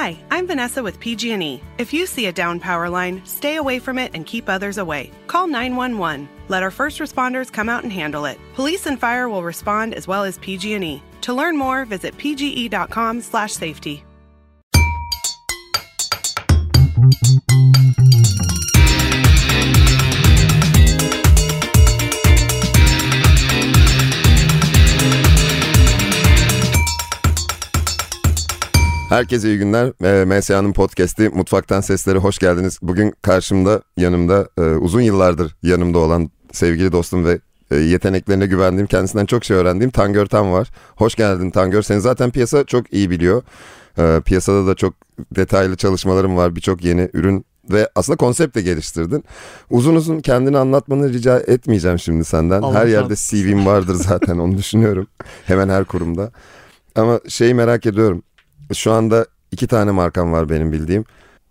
Hi, I'm Vanessa with PG&E. If you see a down power line, stay away from it and keep others away. Call 911. Let our first responders come out and handle it. Police and fire will respond as well as PG&E. To learn more, visit pge.com/safety. Herkese iyi günler. MSA'nın podcast'i Mutfaktan Sesler'e hoş geldiniz. Bugün karşımda, yanımda, uzun yıllardır yanımda olan sevgili dostum ve yeteneklerine güvendiğim, kendisinden çok şey öğrendiğim Tangör Tan var. Hoş geldin Tangör. Seni zaten piyasa çok iyi biliyor. Piyasada da çok detaylı çalışmalarım var. Birçok yeni ürün ve aslında konsept de geliştirdin. Uzun uzun kendini anlatmanı rica etmeyeceğim şimdi senden. Her yerde CV'm vardır zaten, onu düşünüyorum. Hemen her kurumda. Ama şeyi merak ediyorum. Şu anda 2 tane markam var benim bildiğim.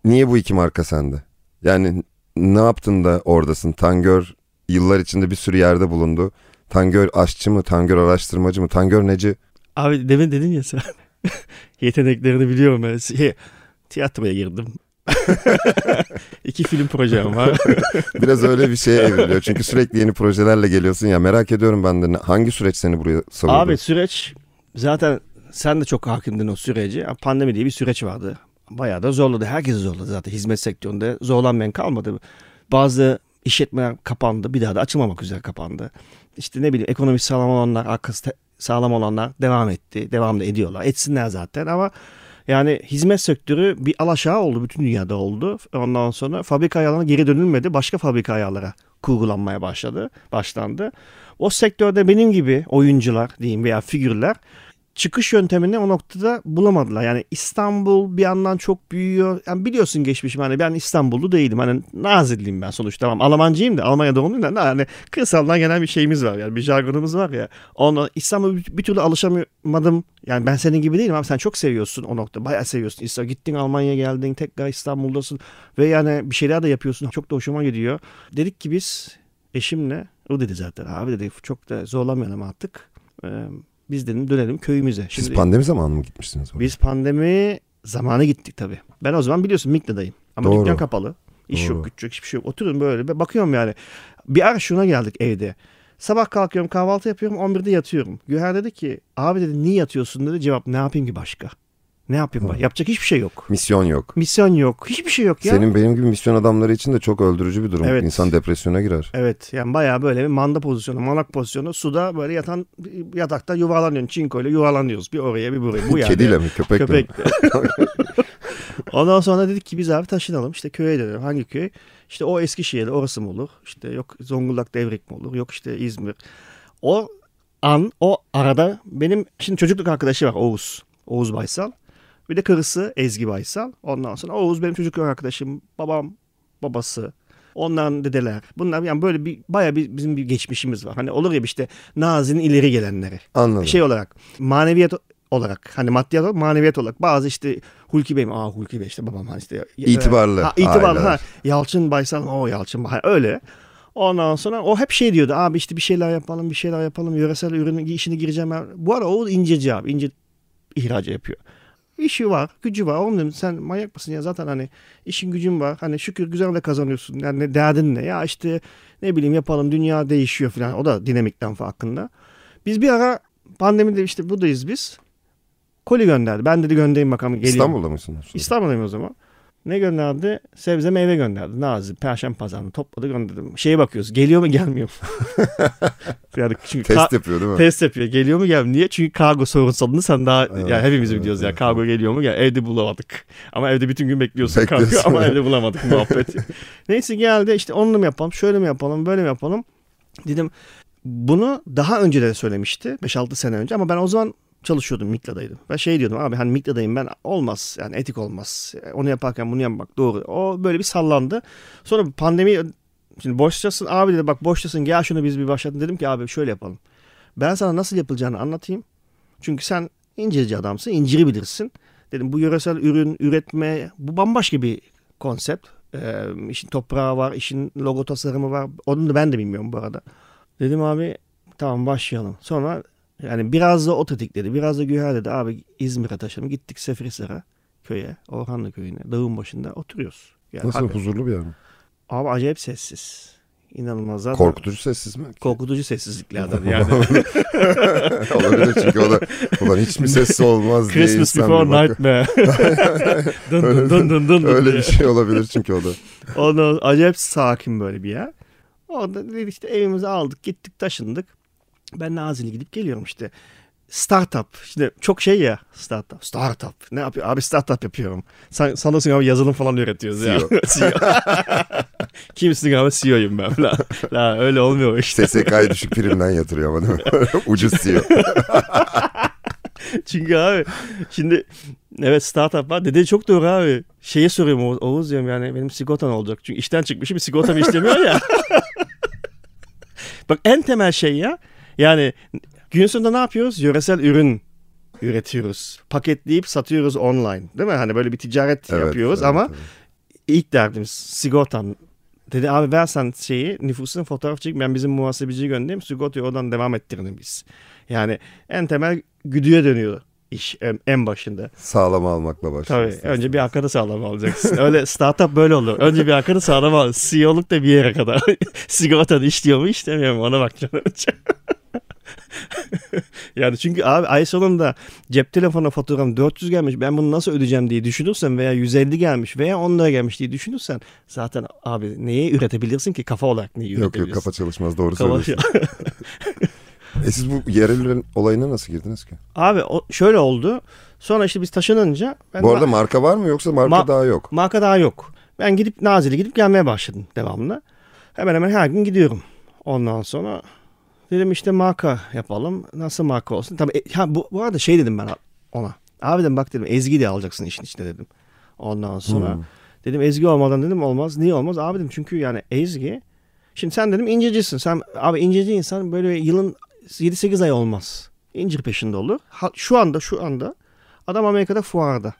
Niye bu 2 marka sende? Yani ne yaptın da oradasın? Tangör yıllar içinde bir sürü yerde bulundu. Tangör aşçı mı? Tangör araştırmacı mı? Tangör neci? Abi demin dedin ya sen. Yeteneklerini biliyorum ben. Tiyatroya girdim. 2 film projem var. Biraz öyle bir şeye evriliyor. Çünkü sürekli yeni projelerle geliyorsun ya. Merak ediyorum ben de. Hangi süreç seni buraya savurdu? Abi süreç zaten... Sen de çok hakimdin o süreci. Pandemi diye bir süreç vardı. Bayağı da zorladı. Herkesi zorladı zaten. Hizmet sektöründe zorlanmayan kalmadı. Bazı işletmeler kapandı. Bir daha da açılmamak üzere kapandı. İşte ne bileyim, ekonomik sağlam olanlar, arkası sağlam olanlar devam etti. Devam da ediyorlar. Etsinler zaten ama yani hizmet sektörü bir alaşağı oldu. Bütün dünyada oldu. Ondan sonra fabrika ayarlarına geri dönülmedi. Başka fabrika ayarlara kurgulanmaya başlandı. O sektörde benim gibi oyuncular diyeyim veya figürler çıkış yöntemini o noktada bulamadılar. Yani İstanbul bir yandan çok büyüyor. Yani biliyorsun geçmişim, hani ben İstanbullu değilim. Hani Nazilliyim ben sonuçta. Tamam, Almancıyım da, Almanya doğumluyum da, hani kırsaldan gelen bir şeyimiz var. Yani bir jargonumuz var ya. Ona İstanbul'a bir türlü alışamadım. Yani ben senin gibi değilim ama sen çok seviyorsun o nokta. Bayağı seviyorsun. İstanbul, gittin Almanya'ya geldin. Tekrar İstanbul'dasın. Ve yani bir şeyler de yapıyorsun. Çok da hoşuma gidiyor. Dedik ki biz eşimle, o dedi zaten, abi dedi çok da zorlamayalım artık. Biz dedim dönelim köyümüze. Şimdi, siz pandemi zamanı mı gitmiştiniz oraya? Biz pandemi zamanı gittik tabii. Ben o zaman biliyorsun Mikla'dayım. Ama dükkan kapalı. İş yok, güç yok, hiçbir şey yok. Oturuyorum böyle. Bakıyorum yani. Bir ara şuna geldik evde. Sabah kalkıyorum, kahvaltı yapıyorum. 11'de yatıyorum. Güher dedi ki, abi dedi niye yatıyorsun dedi. Cevap, ne yapayım ki başka? Ne yapayım ben? Yapacak hiçbir şey yok. Misyon yok. Misyon yok. Hiçbir şey yok ya. Senin benim gibi misyon adamları için de çok öldürücü bir durum. Evet. İnsan depresyona girer. Evet. Yani bayağı böyle bir manda pozisyonu, manak pozisyonu. Suda böyle yatan, yatakta yuvarlanıyorsun. Çinko ile yuvarlanıyoruz. Bir oraya bir buraya. Bu yani. Kediyle mi? Köpekle mi? Ondan sonra dedik ki biz abi taşınalım. İşte köye dönelim. Hangi köy? İşte o Eskişehir'de orası mı olur? İşte yok Zonguldak Devrek mi olur? Yok işte İzmir. O arada benim şimdi çocukluk arkadaşı var, Oğuz. Oğuz Baysal. Bir de karısı Ezgi Baysal. Ondan sonra Oğuz benim çocukluk arkadaşım, babam, babası, onların dedeler. Bunlar yani böyle bir bayağı bir bizim bir geçmişimiz var. Hani olur ya işte Nazi'nin ileri gelenleri. Anladım. Şey olarak, maneviyat olarak, hani maddiyat olarak, maneviyat olarak bazı işte Hulki Bey mi? Hulki Bey işte babam, hani işte itibarlı. İtibarlı. Yalçın Baysal mı? Yalçın Baysal. Öyle. Ondan sonra o hep şey diyordu. Abi işte bir şeyler yapalım. Yöresel ürünün işine gireceğim. Bu arada Oğuz inceci abi. İnce ihracı yapıyor. İşi var, gücü var. Oğlum dedim sen manyak mısın ya, zaten hani işin gücün var. Hani şükür güzel de kazanıyorsun. Yani derdin ne? Ya işte ne bileyim yapalım, dünya değişiyor falan. O da dinamikten farkında. Biz bir ara pandemide işte buradayız biz. Koli gönderdi. Ben dedi göndereyim bakalım geleyim. İstanbul'da mısın? İstanbul'dayım o zaman. Ne gönderdi? Sebze meyve gönderdi. Nazlı Perşembe Pazarı'nı topladı gönderdim. Şeye bakıyoruz. Geliyor mu gelmiyor mu? Yani çünkü test yapıyor değil mi? Test yapıyor. Geliyor mu gelmiyor mu? Niye? Çünkü kargo sorunsalını sen daha evet, yani hepimiz biliyoruz ya. Kargo geliyor mu? Yani evde bulamadık. Ama evde bütün gün bekliyorsun kargo ama evde bulamadık muhabbeti. Neyse geldi işte onunla mı yapalım? Şöyle mi yapalım? Böyle mi yapalım? Dedim bunu daha önce de söylemişti. 5-6 sene önce ama ben o zaman çalışıyordum, Mikla'daydım. Ben şey diyordum abi, hani Mikla'dayım ben, olmaz yani, etik olmaz. Onu yaparken bunu yapmak doğru. O böyle bir sallandı. Sonra pandemi, şimdi boşçasın abi dedi, bak boşçasın gel şunu biz bir başlatalım. Dedim ki abi şöyle yapalım. Ben sana nasıl yapılacağını anlatayım. Çünkü sen incirci adamsın, inciri bilirsin. Dedim bu yöresel ürün, üretme, bu bambaşka bir konsept. İşin toprağı var, işin logo tasarımı var. Onu da ben de bilmiyorum bu arada. Dedim abi tamam başlayalım. Sonra yani biraz da o tetikledi. Biraz da Güher dedi abi İzmir'e taşınalım. Gittik Sefri Sıra. köye, Orhanlı köyüne, dağın başında oturuyoruz. Yani nasıl abi, huzurlu bir yer mi? Abi acayip sessiz. İnanılmaz zaten. Korkutucu sessiz mi? Korkutucu sessizlikle adam yani. Olabilir çünkü o da hiç mi sessiz olmaz diye. Christmas before nightmare. Dın dın dın dın. Öyle bir şey olabilir çünkü o da. Ondan acayip sakin böyle bir yer. Orada dedik işte evimizi aldık, gittik, taşındık. Ben Nazilli'ye gidip geliyorum işte. Startup. Şimdi çok şey ya startup. Startup. Ne yapıyor? Abi startup yapıyorum. Sen sanırsın abi yazılım falan üretiyoruz ya. CEO. Kimsin abi? CEO'yum ben. La öyle olmuyor işte. SSK'yı düşük primden yatırıyor ama değil mi? Ucuz CEO. Çünkü abi şimdi evet startup var. Dedi çok doğru abi. Şeye soruyorum Oğuz diyorum yani benim sigortam olacak. Çünkü işten çıkmışım sigortam işlemiyor ya. Bak en temel şey ya. Yani gün sonunda ne yapıyoruz? Yöresel ürün üretiyoruz. Paketleyip satıyoruz online. Değil mi? Hani böyle bir ticaret evet, yapıyoruz evet, ama evet. İlk derdimiz sigortan. Dedi abi versen şeyi nüfusun fotoğraf çek. Ben bizim muhasebeciyi göndereyim. Sigortayı oradan devam ettirelim biz. Yani en temel güdüye dönüyor iş en başında. Sağlam almakla başlıyoruz. Tabii. Önce bir arkanı sağlam alacaksın. Öyle startup böyle olur. Önce bir arkanı sağlam al. CEO'luk da bir yere kadar. Sigortan işliyor mu işlemiyor mu? Ona bakacağım. Yani çünkü abi ay sonunda cep telefonu faturam 400 gelmiş ben bunu nasıl ödeyeceğim diye düşünürsen veya 150 gelmiş veya 10 lira gelmiş diye düşünürsen zaten abi neyi üretebilirsin ki kafa olarak neyi üretebilirsin? Yok kafa çalışmaz doğru söylüyorsun. Siz bu yerel olayına nasıl girdiniz ki? Abi şöyle oldu sonra işte biz taşınınca. Ben bu arada marka var mı yoksa marka daha yok? Marka daha yok. Ben gidip Nazilli'ye gidip gelmeye başladım devamlı. Hemen hemen her gün gidiyorum ondan sonra. Dedim işte marka yapalım. Nasıl marka olsun? Tabii ha bu arada şey dedim ben ona. Abi dedim bak dedim Ezgi de alacaksın işin içine dedim. Ondan sonra dedim Ezgi olmadan dedim olmaz. Niye olmaz? Abi dedim çünkü yani Ezgi. Şimdi sen dedim incecisin. Sen abi inceci insan böyle yılın 7-8 ay olmaz. İncir peşinde olur. Şu anda adam Amerika'da fuarda.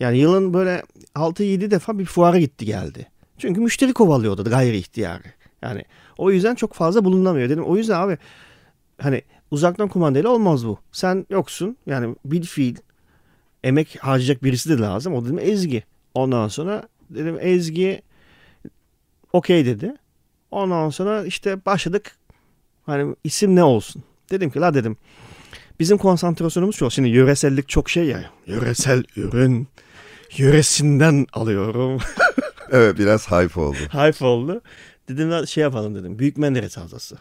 Yani yılın böyle 6-7 defa bir fuara gitti geldi. Çünkü müşteri kovalıyordu gayri ihtiyarı. Yani o yüzden çok fazla bulunamıyor dedim. O yüzden abi hani uzaktan kumandayla olmaz bu. Sen yoksun yani bilfiil emek harcayacak birisi de lazım. O dedim Ezgi. Ondan sonra dedim Ezgi okey dedi. Ondan sonra işte başladık. Hani isim ne olsun? Dedim ki la dedim bizim konsantrasyonumuz şu. Şimdi yöresellik çok şey ya. Yöresel ürün yöresinden alıyorum. Evet biraz hype oldu. Dedim şey yapalım dedim. Büyük Menderes Havzası.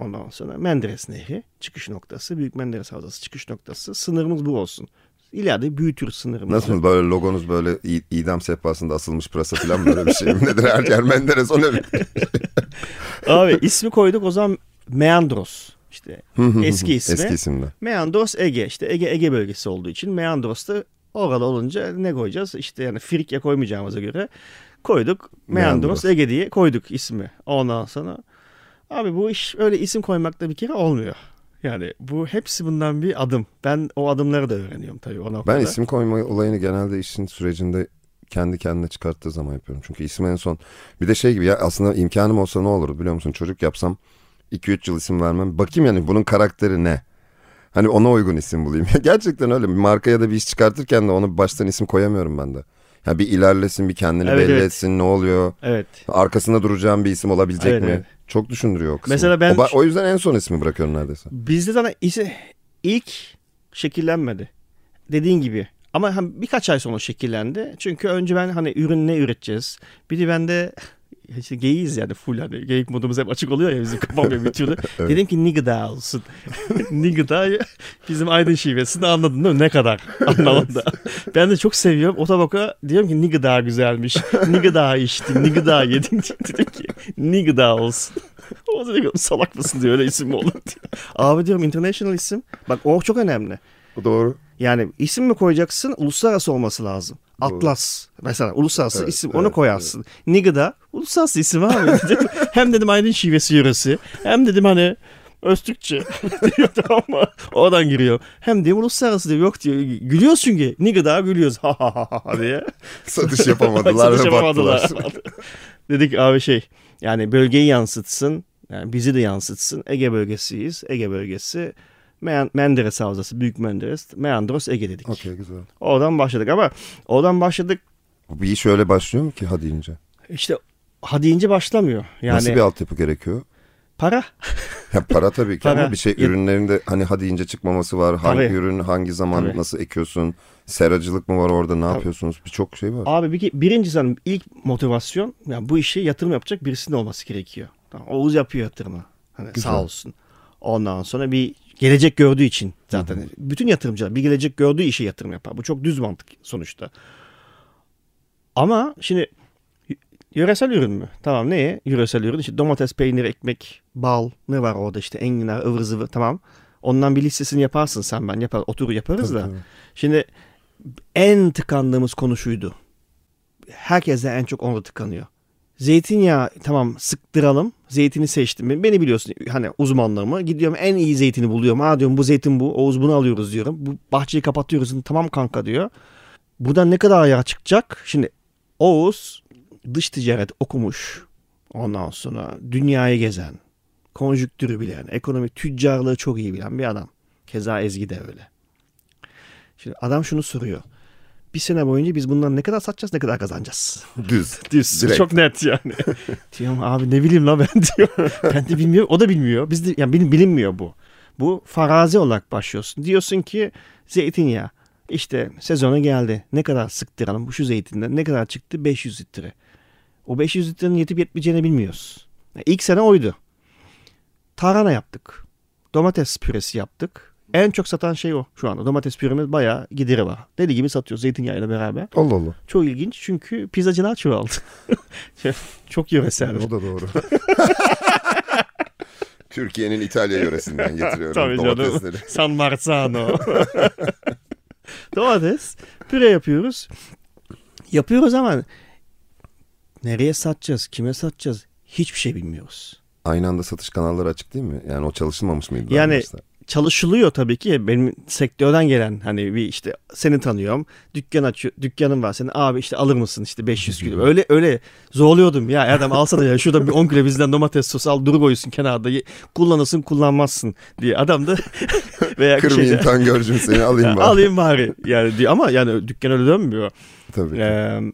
Ondan sonra Menderes Nehri çıkış noktası. Büyük Menderes Havzası çıkış noktası. Sınırımız bu olsun. İleride büyütür sınırımız. Nasıl böyle logonuz böyle idam sehpasında asılmış pırasa falan böyle bir şey mi? Nedir her Menderes o ne? Abi ismi koyduk o zaman Meandros. İşte eski ismi. Eski isimle. Meandros Ege. İşte Ege bölgesi olduğu için Meandros da orada olunca ne koyacağız? İşte yani Frikya koymayacağımıza göre koyduk. Meandros Ege diye koyduk ismi. Ondan sonra abi bu iş öyle isim koymakta bir kere olmuyor. Yani bu hepsi bundan bir adım. Ben o adımları da öğreniyorum tabii o noktada. Ben isim koyma olayını genelde işin sürecinde kendi kendine çıkarttığı zaman yapıyorum. Çünkü isim en son bir de şey gibi ya aslında imkanım olsa ne olur biliyor musun? Çocuk yapsam 2-3 yıl isim vermem. Bakayım yani bunun karakteri ne? Hani ona uygun isim bulayım. Gerçekten öyle bir markaya da bir iş çıkartırken de ona baştan isim koyamıyorum ben de. Ya bir ilerlesin, bir kendini evet, belli evet. etsin, ne oluyor? Evet. Arkasında duracağım bir isim olabilecek evet, mi? Evet. Çok düşündürüyor o kısmı. Mesela ben o yüzden en son ismi bırakıyorum neredeyse. Bizde zaten ilk şekillenmedi. Dediğin gibi. Ama birkaç ay sonra şekillendi. Çünkü önce ben hani ürün ne üreteceğiz? Bir de ben de işte geyiz yani full hani geyik modumuz hep açık oluyor ya bizim kafamda bir türlü. Evet. Dedim ki nigda olsun. Nigda bizim aydın şivesini anladın değil mi? Ne kadar anlamında. Ben de çok seviyorum. O tabaka diyorum ki nigda güzelmiş. Nigda içtim. Nigda yedim. Dedim ki nigda olsun. O da diyor salak mısın diyor öyle isim mi olur diyor. Abi diyorum international isim. Bak o çok önemli. Doğru. Yani isim mi koyacaksın? Uluslararası olması lazım. Atlas mesela uluslararası evet, isim evet, onu koyarsın. Evet. Nigda uluslararası isim abi. Hem dedim aydın şivesi yöresi. Hem dedim hani Öztürkçe diyor ama oradan giriyor. Hem de uluslararası diyor yok diyor. Gülüyoruz çünkü. Nigda gülüyoruz. Ha ha ha diye. Satış yapamadılar ve battılar. Dedik abi şey yani bölgeyi yansıtsın. Yani bizi de yansıtsın. Ege bölgesiyiz. Ege bölgesi Menderes Havzası, Büyük Menderes, Meandros Ege dedik. Okey, güzel. Oradan başladık ama oradan başladık. Bu bir iş öyle başlıyor mu ki hadi ince? İşte hadi ince başlamıyor. Yani, nasıl bir altyapı gerekiyor? Para. Ya para tabii ki para. Ama bir şey ürünlerinde hani hadi ince çıkmaması var. Hangi tabii. ürün, hangi zaman, tabii. nasıl ekiyorsun? Seracılık mı var orada, ne tabii. yapıyorsunuz? Birçok şey var. Abi birincisi ilk motivasyon, yani bu işe yatırım yapacak birisinin olması gerekiyor. Tamam, Oğuz yapıyor yatırımı. Hani sağ olsun. Ondan sonra bir gelecek gördüğü için zaten. Hı hı. Bütün yatırımcılar bir gelecek gördüğü işe yatırım yapar. Bu çok düz mantık sonuçta. Ama şimdi yöresel ürün mü? Tamam, neye? Yöresel ürün. İşte domates, peynir, ekmek, bal, ne var orada işte, enginar, ıvır zıvır, tamam. Ondan bir listesini yaparsın sen, ben yapar, oturur yaparız tabii, da. Tabii. Şimdi en tıkandığımız konu şuydu. Herkes de en çok onda tıkanıyor. Zeytinyağı tamam sıktıralım. Zeytini seçtim. Beni biliyorsun hani uzmanlığımı. Gidiyorum en iyi zeytini buluyorum. Ha diyorum bu zeytin bu. Oğuz bunu alıyoruz diyorum. Bu bahçeyi kapatıyoruz. Tamam kanka diyor. Buradan ne kadar yağ çıkacak? Şimdi Oğuz dış ticaret okumuş. Ondan sonra dünyayı gezen, konjüktürü bilen, ekonomi, tüccarlığı çok iyi bilen bir adam. Keza Ezgi de öyle. Şimdi adam şunu soruyor. Bir sene boyunca biz bundan ne kadar satacağız, ne kadar kazanacağız? Düz. Direkt. Çok net yani. Diyorum abi ne bileyim la ben diyor. Ben de bilmiyorum, o da bilmiyor. Biz de, yani bilinmiyor bu. Bu farazi olarak başlıyorsun. Diyorsun ki zeytinyağı. İşte sezona geldi. Ne kadar sıktıralım bu şu zeytinden? Ne kadar çıktı? 500 litre. O 500 litrenin yetip yetmeyeceğini bilmiyoruz. Yani ilk sene oydu. Tarhana yaptık. Domates püresi yaptık. En çok satan şey o şu anda. Domates püremiz bayağı gideri var. Deli gibi satıyoruz zeytinyağıyla beraber. Allah Allah. Çok ilginç çünkü pizzacılar çoğaldı. Çok yöresel. O da doğru. Türkiye'nin İtalya yöresinden getiriyorum tabii domatesleri. Canım. San Marzano. Domates püre yapıyoruz. Yapıyoruz ama nereye satacağız, kime satacağız hiçbir şey bilmiyoruz. Aynı anda satış kanalları açık değil mi? Yani o çalışılmamış mıydı? Yani çalışılıyor tabii ki. Benim sektörden gelen hani bir işte seni tanıyorum. Dükkanım var senin. Abi işte alır mısın işte 500 kilo. Öyle zorluyordum ya adam alsana ya şurada bir 10 kilo bizden domates sosu al dur koyusun kenarda. Kullanırsın kullanmazsın diye. Adam da veya kırmayayım şeyde, Tangörcüm seni alayım bari. Alayım bari yani diye. Ama yani dükkan öyle dönmüyor. Tabii.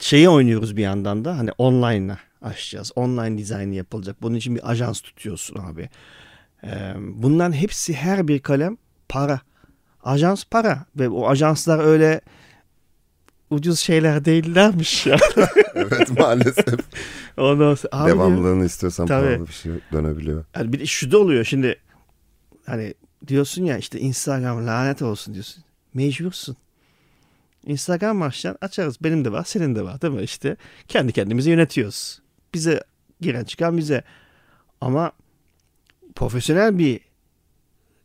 Şeyi oynuyoruz bir yandan da hani online'la açacağız. Online dizaynı yapılacak. Bunun için bir ajans tutuyorsun abi. Bunların hepsi her bir kalem para. Ajans para. Ve o ajanslar öyle ucuz şeyler değillermiş ya. Evet maalesef. Ondan sonra, devamlılığını istiyorsan pahalı bir şey dönebiliyor. Yani bir de şu da oluyor şimdi. Hani diyorsun ya işte Instagram lanet olsun diyorsun. Mecbursun. Instagram başlayan açarız. Benim de var, senin de var değil mi işte. Kendi kendimizi yönetiyoruz. Bize giren çıkan bize. Ama profesyonel bir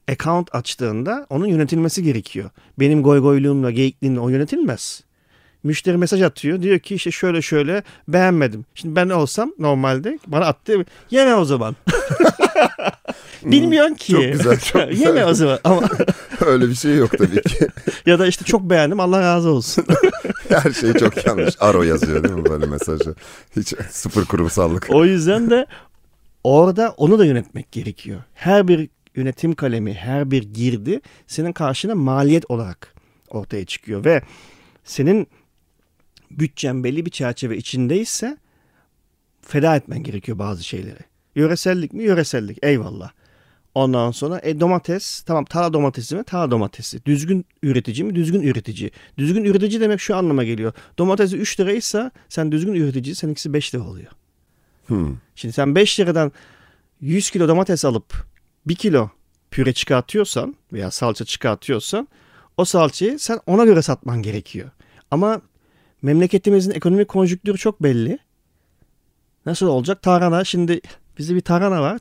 account açtığında onun yönetilmesi gerekiyor. Benim goygoyluğumla, geyikliğimle o yönetilmez. Müşteri mesaj atıyor. Diyor ki işte şöyle beğenmedim. Şimdi ben olsam normalde bana attı. Yeme o zaman. Bilmiyorsun ki. Çok güzel, çok güzel. Yeme o zaman. Ama öyle bir şey yok tabii ki. Ya da işte çok beğendim Allah razı olsun. Her şey çok yanlış. Aro yazıyor değil mi böyle mesajı? Hiç sıfır kurumsallık. O yüzden de orada onu da yönetmek gerekiyor. Her bir yönetim kalemi, her bir girdi senin karşına maliyet olarak ortaya çıkıyor ve senin bütçen belli bir çerçeve içindeyse feda etmen gerekiyor bazı şeyleri. Yöresellik mi? Yöresellik. Eyvallah. Ondan sonra domates, tamam tarla domatesi mi? Tarla domatesi. Düzgün üretici mi? Düzgün üretici. Düzgün üretici demek şu anlama geliyor. Domatesi 3 liraysa sen düzgün üretici, seninkisi 5 lira oluyor. Şimdi sen 5 liradan 100 kilo domates alıp 1 kilo püre çıkartıyorsan veya salça çıkartıyorsan o salçayı sen ona göre satman gerekiyor. Ama memleketimizin ekonomik konjüktürü çok belli. Nasıl olacak? Tarhana, şimdi bizde bir tarhana var.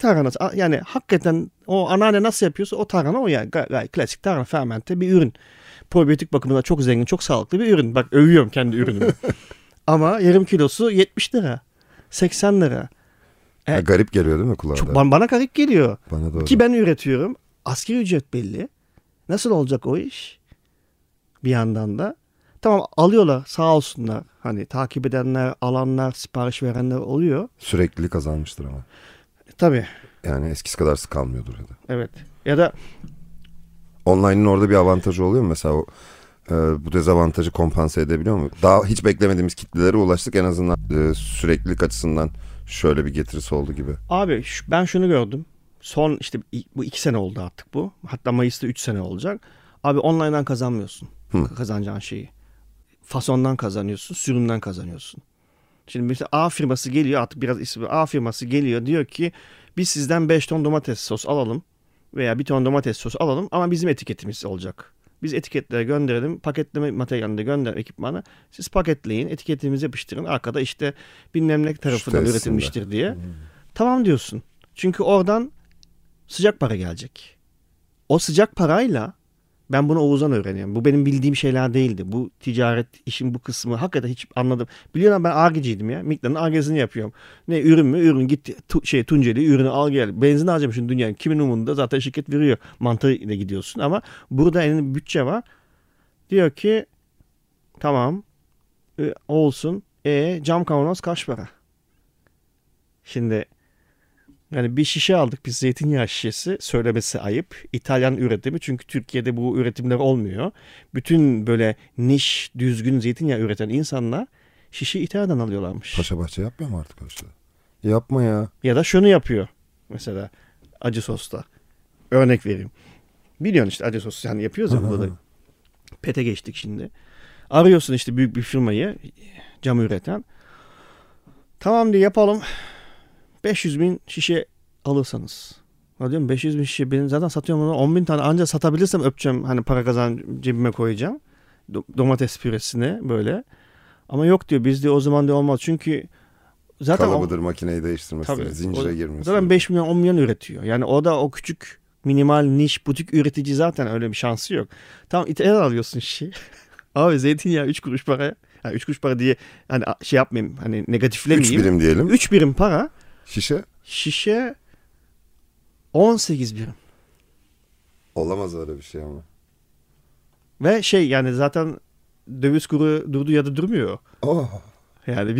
Tarhanası yani hakikaten o anneanne nasıl yapıyorsa o tarhana o yani klasik tarhana fermente bir ürün. Probiyotik bakımından çok zengin, çok sağlıklı bir ürün. Bak övüyorum kendi ürünümü. Ama yarım kilosu 70 lira. 80 lira. Garip geliyor değil mi kulağa? Çok bana garip geliyor. Bana doğru. Ki ben üretiyorum. Asgari ücret belli. Nasıl olacak o iş? Bir yandan da. Tamam alıyorlar sağ olsunlar. Hani takip edenler, alanlar, sipariş verenler oluyor. Sürekli kazanmıştır ama. Tabii. Yani eskisi kadar sık kalmıyordur ya da. Evet. Ya da online'ın orada bir avantajı oluyor mu mesela? O, bu dezavantajı kompanse edebiliyor mu? Daha hiç beklemediğimiz kitlelere ulaştık en azından, süreklilik açısından şöyle bir getirisi oldu gibi. Abi ben şunu gördüm. Son işte bu 2 sene oldu artık bu. Hatta Mayıs'ta 3 sene olacak. Abi online'dan kazanmıyorsun. Kazanacağın şeyi. Fasondan kazanıyorsun, sürümden kazanıyorsun. Şimdi mesela A firması geliyor, artık biraz ismi, A firması geliyor diyor ki biz sizden 5 ton domates sos alalım veya 1 ton domates sos alalım ama bizim etiketimiz olacak. Biz etiketlere gönderelim, paketleme materyalini gönder, ekipmanı. Siz paketleyin, etiketimizi yapıştırın. Arkada işte bilmem ne tarafından işte üretilmiştir diye. Tamam diyorsun. Çünkü oradan sıcak para gelecek. O sıcak parayla ben bunu Oğuz'dan öğreniyorum. Bu benim bildiğim şeyler değildi. Bu ticaret işin bu kısmı hakikaten hiç anladım. Biliyorum, ben Ar-Ge'ciydim ya. Mikla'nın Ar-Ge'sini yapıyorum. Ne ürün mü? Ürün gitti. Tunceli ürünü al gel. Benzin harcamışsın dünyanın. Kimin umurunda? Zaten şirket veriyor. Mantığıyla gidiyorsun ama burada elinde bütçe var. Diyor ki tamam olsun. Cam kavanoz kaç para? Şimdi yani bir şişe aldık biz, zeytinyağı şişesi, söylemesi ayıp. İtalyan üretimi, çünkü Türkiye'de bu üretimler olmuyor. Bütün böyle niş, düzgün zeytinyağı üreten insanlar şişe İtalya'dan alıyorlarmış. Paşabahçe yapmıyor mu artık öyle? Yapma ya. Ya da şunu yapıyor mesela acı sosta. Örnek vereyim. Biliyorsun işte acı sos yani yapıyoruz ya burada. Pete geçtik şimdi. Arıyorsun işte büyük bir firmayı, cam üreten. Tamam diye yapalım. 500.000 şişe alırsanız. Ne diyorum, 500.000 şişe benim zaten satıyorum onu. 10.000 tane anca satabilirsem öpeceğim. Hani para kazan cebime koyacağım. Domates püresini böyle. Ama yok diyor, biz diyor o zaman diyor olmaz. Çünkü zaten kalabıdır makineyi değiştirmesi, zincire girmesi. Zaten 5 milyon 10 milyon üretiyor. Yani o da o küçük minimal niş butik üretici zaten öyle bir şansı yok. Tamam İtalya'dan alıyorsun şişeyi. Abi zeytinyağı 3 kuruş paraya. Yani 3 kuruş para diye hani şey yapmayayım. Hani negatiflemeyeyim. 3 birim diyelim. 3 birim para. Şişe 18 birim. Olamaz öyle bir şey ama. Ve şey yani zaten döviz kuru durduğu ya da durmuyor. Yani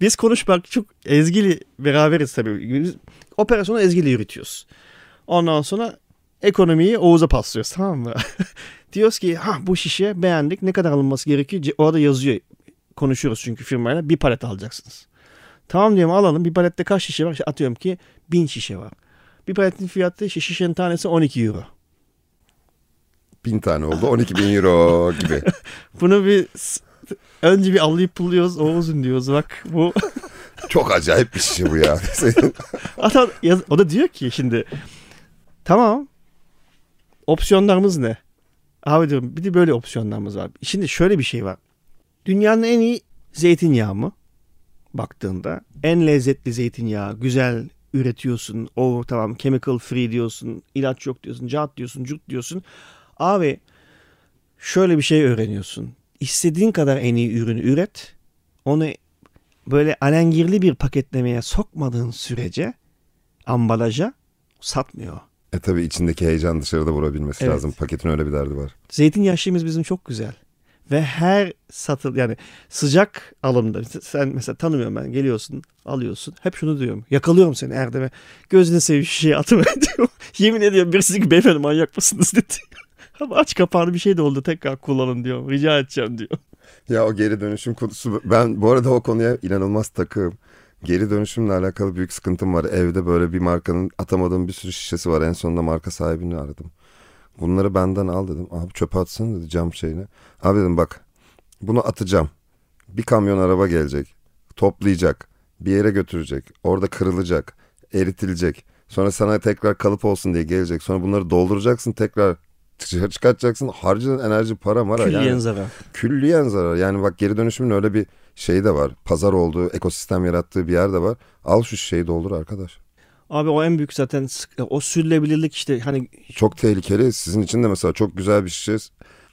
biz konuşmak çok Ezgi'li beraberiz tabii. Biz operasyonu Ezgi'li yürütüyoruz. Ondan sonra ekonomiyi Oğuz'a paslıyoruz, tamam mı? Diyoruz ki ha bu şişe beğendik, ne kadar alınması gerekiyor? Orada yazıyor. Konuşuyoruz çünkü firmayla, bir palet alacaksınız. Tamam diyorum, alalım. Bir palette kaç şişe var? Atıyorum ki 1000 şişe var. Bir paletin fiyatı, şişenin tanesi 12 euro. 1000 tane oldu. 12.000 euro gibi. Bunu bir önce bir avlayıp buluyoruz. Oğuz'un diyoruz bak bu. Çok acayip bir şey bu ya. O da diyor ki şimdi tamam opsiyonlarımız ne? Abi diyorum bir de böyle opsiyonlarımız var. Şimdi şöyle bir şey var. Dünyanın en iyi zeytinyağı mı? Baktığında en lezzetli zeytinyağı, güzel üretiyorsun. O tamam, chemical free diyorsun. İlaç yok diyorsun. Cahat diyorsun. Cuk diyorsun. Abi şöyle bir şey öğreniyorsun. İstediğin kadar en iyi ürünü üret. Onu böyle alengirli bir paketlemeye sokmadığın sürece ambalaja satmıyor. Tabii içindeki heyecan dışarıda vurabilmesi lazım. Paketin öyle bir derdi var. Zeytinyağı şeyimiz bizim çok güzel. Ve her satıl yani sıcak alımda sen mesela tanımıyorum ben, geliyorsun alıyorsun, hep şunu diyorum, yakalıyorum seni Erdem'e, gözüne seveyim şişeyi atıver diyorum. Yemin ediyorum birisi ki beyefendi manyak mısınız dedi. Ama aç kapağını, bir şey de oldu tekrar kullanın diyorum, rica edeceğim diyor. Ya o geri dönüşüm konusu, ben bu arada o konuya inanılmaz takığım. Geri dönüşümle alakalı büyük sıkıntım var. Evde böyle bir markanın atamadığım bir sürü şişesi var, en sonunda marka sahibini aradım. Bunları benden al dedim. Abi çöpe atsana dedi, cam şeyini. Abi dedim bak bunu atacağım. Bir kamyon araba gelecek. Toplayacak. Bir yere götürecek. Orada kırılacak. Eritilecek. Sonra sana tekrar kalıp olsun diye gelecek. Sonra bunları dolduracaksın. Tekrar çıkartacaksın. Harcayan enerji, para mara. Külliyen zarar. Külliyen zarar. Yani bak geri dönüşümün öyle bir şeyi de var. Pazar olduğu, ekosistem yarattığı bir yer de var. Al şu şeyi doldur arkadaş. Abi o en büyük zaten o sürülebilirlik işte hani. Çok tehlikeli. Sizin için de mesela çok güzel bir şişe.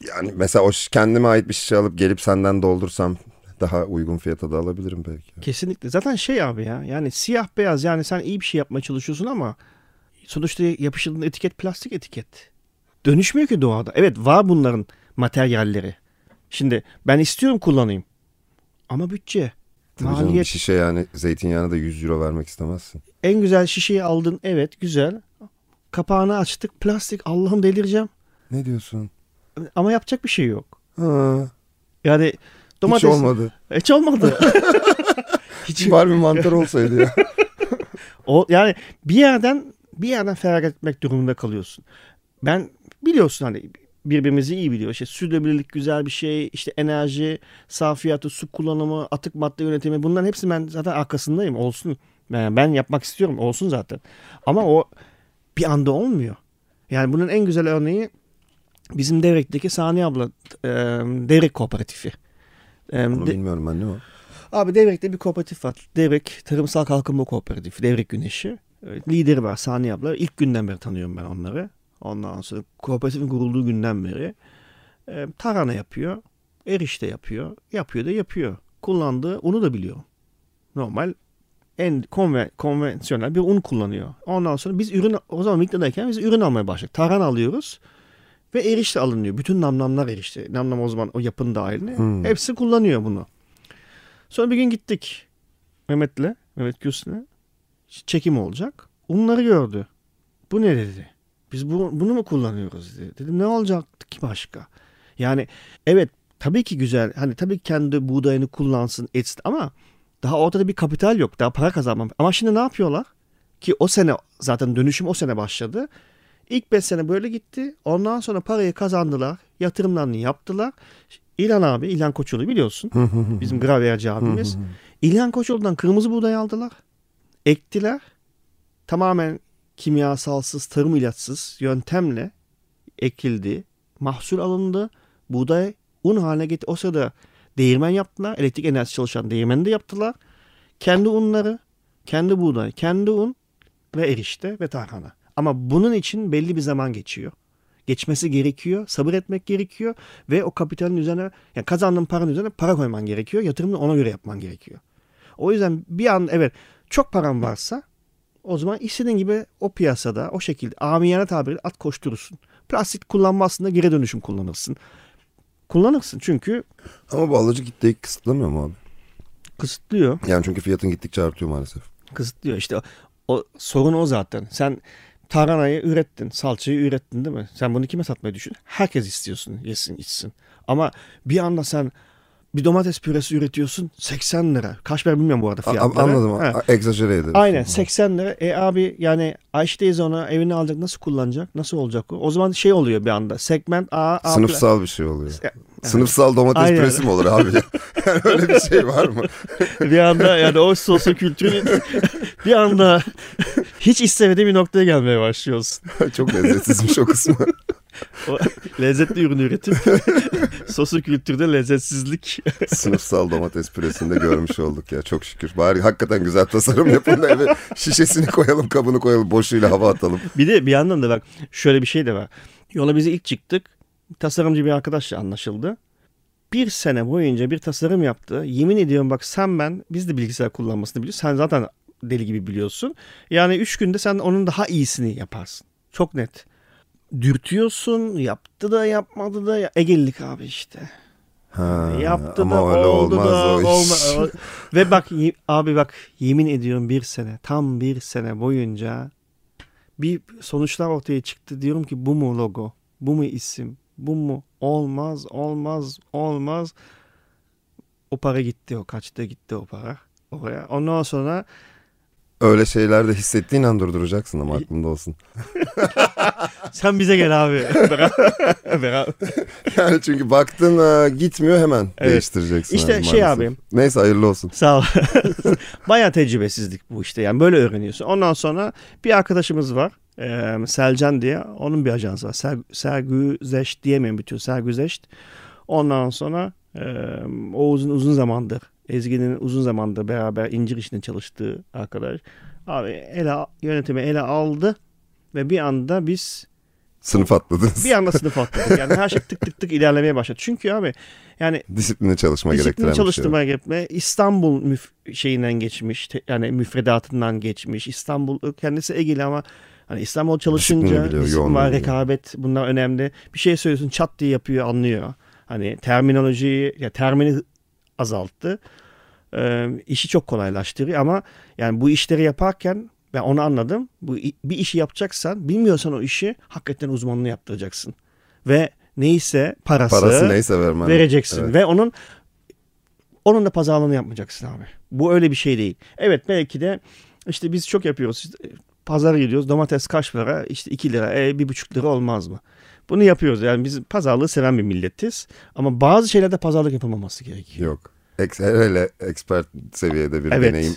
Yani mesela o kendime ait bir şişe alıp gelip senden doldursam daha uygun fiyata da alabilirim belki. Kesinlikle. Zaten şey abi ya yani siyah beyaz, yani sen iyi bir şey yapmaya çalışıyorsun ama sonuçta yapıştırdığın etiket plastik etiket. Dönüşmüyor ki doğada. Evet var bunların materyalleri. Şimdi ben istiyorum kullanayım ama bütçe. Tabii canım, bir şişe yani zeytinyağına da 100 euro vermek istemezsin. En güzel şişeyi aldın, evet güzel. Kapağını açtık, plastik. Allah'ım delireceğim. Ne diyorsun? Ama yapacak bir şey yok. Ha. Yani domates... Hiç olmadı. Hiç olmadı. Hiç var bir mantar olsaydı ya. O, yani bir yerden feragat etmek durumunda kalıyorsun. Ben biliyorsun hani birbirimizi iyi biliyor. İşte sürdürülebilirlik güzel bir şey. İşte enerji, safiyatı, su kullanımı, atık madde yönetimi. Bunların hepsi ben zaten arkasındayım. Olsun. Yani ben yapmak istiyorum. Olsun zaten. Ama o bir anda olmuyor. Yani bunun en güzel örneği bizim Devrek'teki Saniye abla Devrek Kooperatifi. Onu bilmiyorum ben, ne o? Abi Devrek'te bir kooperatif var. Devrek Tarımsal Kalkınma Kooperatifi. Devrek Güneşi. Lideri var Saniye abla. İlk günden beri tanıyorum ben onları. Ondan sonra kooperatifin kurulduğu günden beri tarhana yapıyor, erişte yapıyor, yapıyor. Kullandığı unu da biliyor. Normal en konvansiyonel bir un kullanıyor. Ondan sonra biz ürün, o zaman Mikla'dayken biz ürün almaya başladık. Tarhana alıyoruz ve erişte alınıyor. Bütün namlamlar erişte. Namlam o zaman o yapının dahiline. Hepsi kullanıyor bunu. Sonra bir gün gittik Mehmet Gülsün'e. Çekim olacak. Unları gördü. Bu ne dedi? Biz bunu mu kullanıyoruz diye. Dedim ne olacaktı ki başka? Yani evet tabii ki güzel. Hani tabii kendi buğdayını kullansın etsin ama daha ortada bir kapital yok. Daha para kazanmam. Ama şimdi ne yapıyorlar? Ki o sene zaten dönüşüm o sene başladı. İlk 5 sene böyle gitti. Ondan sonra parayı kazandılar. Yatırımlarını yaptılar. İlhan abi, İlhan Koçoğlu biliyorsun. Bizim gravyerci abimiz. İlhan Koçoğlu'dan kırmızı buğday aldılar. Ektiler. Tamamen kimyasalsız, tarım ilaçsız yöntemle ekildi. Mahsul alındı. Buğday un haline getirdi. O sırada değirmen yaptılar. Elektrik enerjisi çalışan değirmeni de yaptılar. Kendi unları, kendi buğday, kendi un ve erişte ve tarhana. Ama bunun için belli bir zaman geçiyor. Geçmesi gerekiyor. Sabır etmek gerekiyor. Ve o kapitalin üzerine, yani kazandığın paranın üzerine para koyman gerekiyor. Yatırımını ona göre yapman gerekiyor. O yüzden bir an evet çok param varsa o zaman istediğin gibi o piyasada o şekilde amiyane tabiriyle at koşturursun. Plastik kullanmazsın da geri dönüşüm kullanırsın. Kullanırsın çünkü. Ama bu alıcı kitleyi kısıtlamıyor mu abi? Kısıtlıyor. Yani çünkü fiyatın gittikçe artıyor maalesef. Kısıtlıyor işte o sorun o zaten. Sen tarhanayı ürettin, salçayı ürettin değil mi? Sen bunu kime satmayı düşün? Herkes istiyorsun, yesin, içsin. Ama bir anda sen bir domates püresi üretiyorsun 80 lira. Kaç ben bilmiyorum bu arada fiyatları. Anladım. Egzajere ederim. Aynen 80 lira. Abi yani Ayşe teyze ona evini alacak nasıl kullanacak? Nasıl olacak o? O zaman şey oluyor bir anda. Segment A. Sınıfsal bir şey oluyor. Sınıfsal domates aynen. Püresi mi olur abi? Yani öyle bir şey var mı? Bir anda yani o sosyokültürün bir anda hiç istemediği bir noktaya gelmeye başlıyorsun. Çok lezzetsizmiş o kısmı. O lezzetli ürünü üretip sosu kültürde lezzetsizlik. Sınıfsal domates püresini de görmüş olduk ya çok şükür. Bari hakikaten güzel tasarım yapın da eve şişesini koyalım, kabını koyalım, boşuyla hava atalım. Bir de bir yandan da bak şöyle bir şey de var. Yola biz ilk çıktık. Tasarımcı bir arkadaşla anlaşıldı. Bir sene boyunca bir tasarım yaptı. Yemin ediyorum bak sen ben biz de bilgisayar kullanmasını biliyoruz. Sen zaten deli gibi biliyorsun. Yani 3 günde sen onun daha iyisini yaparsın. Çok net. Dürtüyorsun, yaptı da yapmadı da Ege'lilik abi işte. Ha, yaptı da oldu da olmadı. Ve bak abi bak yemin ediyorum tam bir sene boyunca bir sonuçlar ortaya çıktı. Diyorum ki bu mu logo, bu mu isim, bu mu olmaz. O para gitti o para oraya. Ondan sonra öyle şeyler de hissettiğin an durduracaksın ama aklında olsun. Sen bize gel abi. Beraber. Yani çünkü baktın gitmiyor hemen evet. Değiştireceksin. İşte abi, şey abim. Neyse hayırlı olsun. Sağ ol. Bayağı tecrübesizlik bu işte yani böyle öğreniyorsun. Ondan sonra bir arkadaşımız var. Selcan diye onun bir ajansı var. Sergüzeşt diyemem bitiyor. Sergüzeşt. Ondan sonra Oğuz'un uzun zamandır. Ezgi'nin uzun zamanda beraber incir işinde çalıştığı arkadaş. Abi yönetimi ele aldı ve bir anda biz sınıf atladınız. Bir anda sınıf atladık. Yani her şey tık ilerlemeye başladı. Çünkü abi yani disipline çalıştırma gerektiren İstanbul şeyinden geçmiş. Yani müfredatından geçmiş. İstanbul kendisi Ege'li ama hani İstanbul çalışınca disiplin var, rekabet bunlar önemli. Bir şey söylüyorsun çat diye yapıyor, anlıyor. Hani terminolojiyi ya termini azalttı. İşi çok kolaylaştırıyor ama yani bu işleri yaparken Ben onu anladım. Bu bir işi yapacaksan, bilmiyorsan o işi hakikaten uzmanını yaptıracaksın. Ve neyse parası neyse vereceksin. Evet. Ve onun da pazarlığını yapmayacaksın abi. Bu öyle bir şey değil. Evet, belki de işte biz çok yapıyoruz. İşte pazara gidiyoruz. Domates kaç para? İşte 2 lira. 1,5 lira olmaz mı? Bunu yapıyoruz. Yani biz pazarlığı seven bir milletiz. Ama bazı şeylerde pazarlık yapılmaması gerekiyor. Yok. Öyle expert seviyede bir deneyim.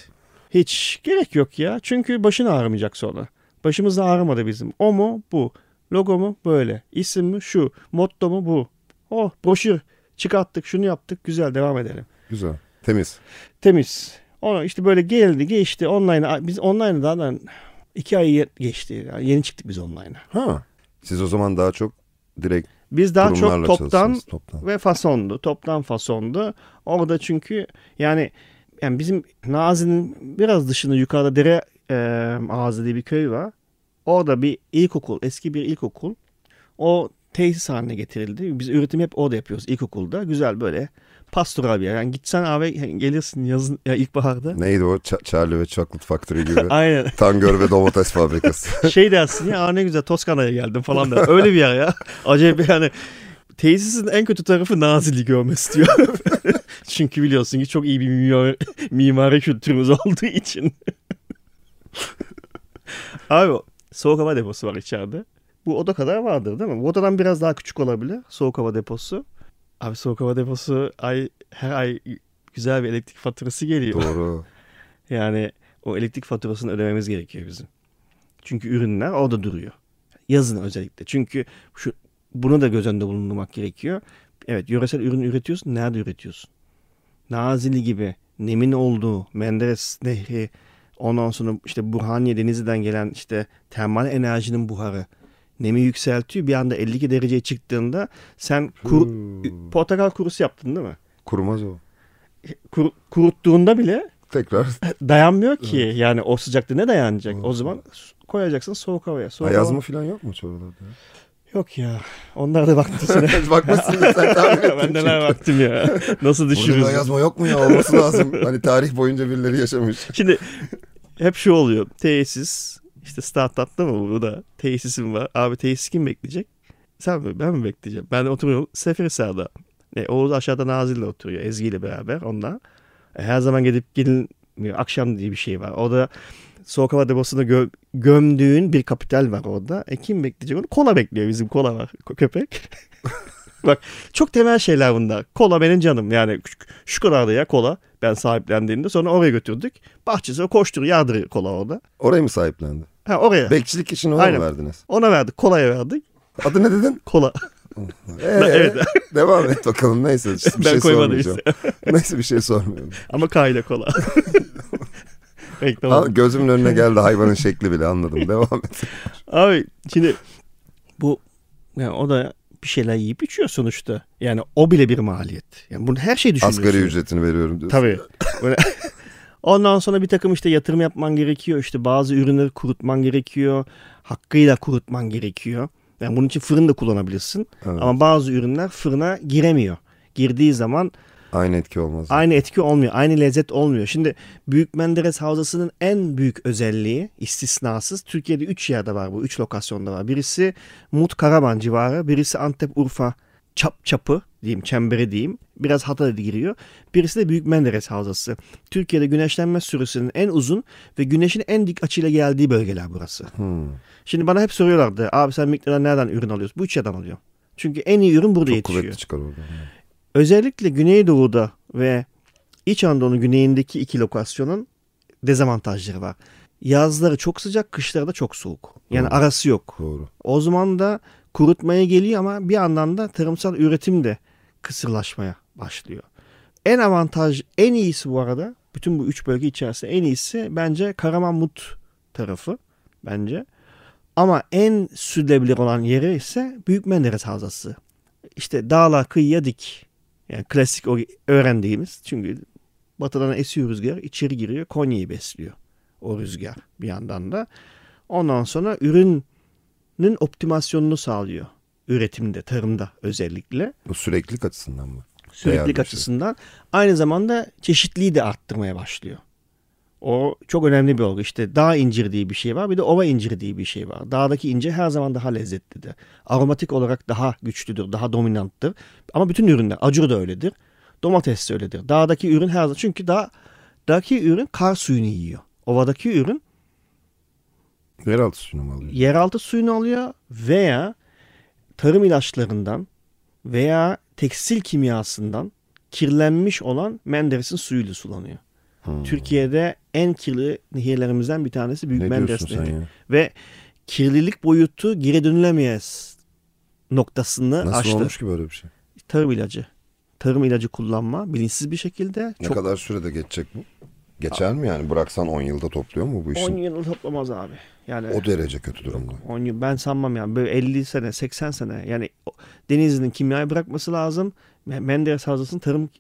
Hiç gerek yok ya. Çünkü başını ağrımayacak sonra. Başımız da ağrımadı bizim. O mu? Bu. Logo mu? Böyle. İsim mi? Şu. Motto mu? Bu. Oh, broşür. Çıkarttık. Şunu yaptık. Güzel. Devam edelim. Güzel. Temiz. Ona işte böyle geldi geçti. Online'a. Biz online'a daha 2 ay geçti. Yani yeni çıktık biz online'a. Ha. Siz o zaman daha çok direkt biz daha çok toptan ve fasondu. Toptan fasondu. Orada çünkü yani bizim Nazi'nin biraz dışında yukarıda Dere Ağzı diye bir köy var. Orada bir ilkokul, eski bir ilkokul. O tesis haline getirildi. Biz üretim hep orada yapıyoruz, ilkokulda. Güzel böyle pastoral bir yer. Yani gitsen abi gelirsin yazın ya, ilkbaharda. Neydi o? Charlie ve Chocolate Factory gibi. Aynen. Tangör ve domates fabrikası. Şey dersin ya, ne güzel Toskana'ya geldim falan da. Öyle bir yer ya. Acayip yani. Tesisin en kötü tarafı Nazilli görmesi diyor. Çünkü biliyorsun ki çok iyi bir mimari kültürümüz olduğu için. Abi soğuk hava deposu var içeride. Bu oda kadar vardır değil mi? Bu odadan biraz daha küçük olabilir soğuk hava deposu. Abi soğuk hava deposu her ay güzel bir elektrik faturası geliyor. Doğru. Yani o elektrik faturasını ödememiz gerekiyor bizim. Çünkü ürünler orada duruyor. Yazın özellikle. Çünkü bunu da göz önünde bulundurmak gerekiyor. Evet, yöresel ürün üretiyorsun. Nerede üretiyorsun? Nazilli gibi nemin olduğu Menderes Nehri, ondan sonra işte Burhaniye Denizi'den gelen işte termal enerjinin buharı nemi yükseltiyor. Bir anda 52 dereceye çıktığında sen portakal kurusu yaptın değil mi? Kurumaz o. Kuruttuğunda bile tekrar dayanmıyor ki. Evet. Yani o sıcakta ne dayanacak? Evet. O zaman koyacaksın soğuk havaya. Ayazma falan yok mu çorbalarda? Yok ya. Onlar da bakmışsın. Bakmışsın ya sen, tahmin ettim. Ben neler baktım ya. Nasıl düşürürüz? Burada yazma yok mu ya? Olması lazım. Hani tarih boyunca birileri yaşamış. Şimdi hep şu oluyor. Tesis. İşte startup'ta mı burada? Tesisim var. Abi tesis kim bekleyecek? Sen mi? Ben mi bekleyeceğim? Ben oturuyorum Sefri Sıra'da. Oğuz aşağıda Nazil'le oturuyor. Ezgi ile beraber onunla. Her zaman gidip gelinmiyor. Akşam diye bir şey var. O da soğuk hava deposuna gömdüğün bir kapital var orada. Kim bekleyecek onu? Kola bekliyor. Bizim Kola var. Köpek. Bak çok temel şeyler bunlar. Kola benim canım. Yani şu kadardı ya Kola. Ben sahiplendiğimde sonra oraya götürdük. Bahçesine koşturuyor, yağdırıyor Kola orada. Orayı mı sahiplendi? Ha, oraya. Bekçilik işini ona mı verdiniz? Ona verdik. Kola'ya verdik. Adı ne dedin? Kola. Evet. Devam et bakalım. Neyse bir ben şey sormayacağım. İşte. Neyse bir şey sormuyorum. Ama K ile Kola. Gözümün önüne geldi hayvanın şekli bile, anladım. Devam et. Abi şimdi bu yani o da bir şeyler yiyip içiyor sonuçta. Yani o bile bir maliyet. Yani bunu her şey düşünüyorsun. Asgari ücretini veriyorum diyorsun. Tabii. Ondan sonra bir takım işte yatırım yapman gerekiyor. İşte bazı ürünleri kurutman gerekiyor. Hakkıyla kurutman gerekiyor. Yani bunun için fırın da kullanabilirsin. Evet. Ama bazı ürünler fırına giremiyor. Girdiği zaman aynı etki olmaz. Aynı etki olmuyor. Aynı lezzet olmuyor. Şimdi Büyük Menderes Havzası'nın en büyük özelliği, istisnasız, Türkiye'de 3 yerde var bu. 3 lokasyonda var. Birisi Mut Karaman civarı. Birisi Antep Urfa çapı diyeyim, çemberi diyeyim. Biraz Hatay'a giriyor. Birisi de Büyük Menderes Havzası. Türkiye'de güneşlenme süresinin en uzun ve güneşin en dik açıyla geldiği bölgeler burası. Şimdi bana hep soruyorlardı. Abi sen Mikla'dan nereden ürün alıyorsun? Bu 3 yerden alıyor. Çünkü en iyi ürün burada çok yetişiyor. Çok kuvvetli çıkar orada. Özellikle Güneydoğu'da ve İç Anadolu'nun güneyindeki 2 lokasyonun dezavantajları var. Yazları çok sıcak, kışları da çok soğuk. Yani doğru, arası yok. Doğru. O zaman da kurutmaya geliyor ama bir yandan da tarımsal üretim de kısırlaşmaya başlıyor. En iyisi bu arada, bütün bu 3 bölge içerisinde en iyisi bence Karamanmut tarafı bence. Ama en sürdürülebilir olan yeri ise Büyük Menderes Havzası. İşte dağlar kıyıya dik. Yani klasik o öğrendiğimiz. Çünkü batıdan esiyor rüzgar, içeri giriyor, Konya'yı besliyor o rüzgar bir yandan da. Ondan sonra ürünün optimasyonunu sağlıyor. Üretimde, tarımda özellikle. Bu süreklilik açısından mı? Süreklilik açısından. Aynı zamanda çeşitliliği de arttırmaya başlıyor. O çok önemli bir olgu. İşte dağ incir diye bir şey var. Bir de ova incir diye bir şey var. Dağdaki incir her zaman daha lezzetlidir. Aromatik olarak daha güçlüdür. Daha dominanttır. Ama bütün ürünler. Acur da öyledir. Domates de öyledir. Dağdaki ürün her zaman. Çünkü dağdaki ürün kar suyunu yiyor. Ovadaki ürün yeraltı suyunu mu alıyor? Yeraltı suyunu alıyor veya tarım ilaçlarından veya tekstil kimyasından kirlenmiş olan Menderes'in suyuyla sulanıyor. Türkiye'de en kirli nehirlerimizden bir tanesi Büyük Menderes Nehri. Ve kirlilik boyutu geri dönülemeyiz noktasını aştı. Nasıl olmuş ki böyle bir şey? Tarım ilacı kullanma bilinçsiz bir şekilde. Ne kadar sürede geçecek bu? Geçer mi yani? Bıraksan 10 yılda topluyor mu bu işi? 10 yılda toplamaz abi. Yani o derece kötü durumda. 10 yıl ben sanmam yani. Böyle 50 sene, 80 sene. Yani Denizli'nin kimyayı bırakması lazım. Menderes Havzası'nın tarım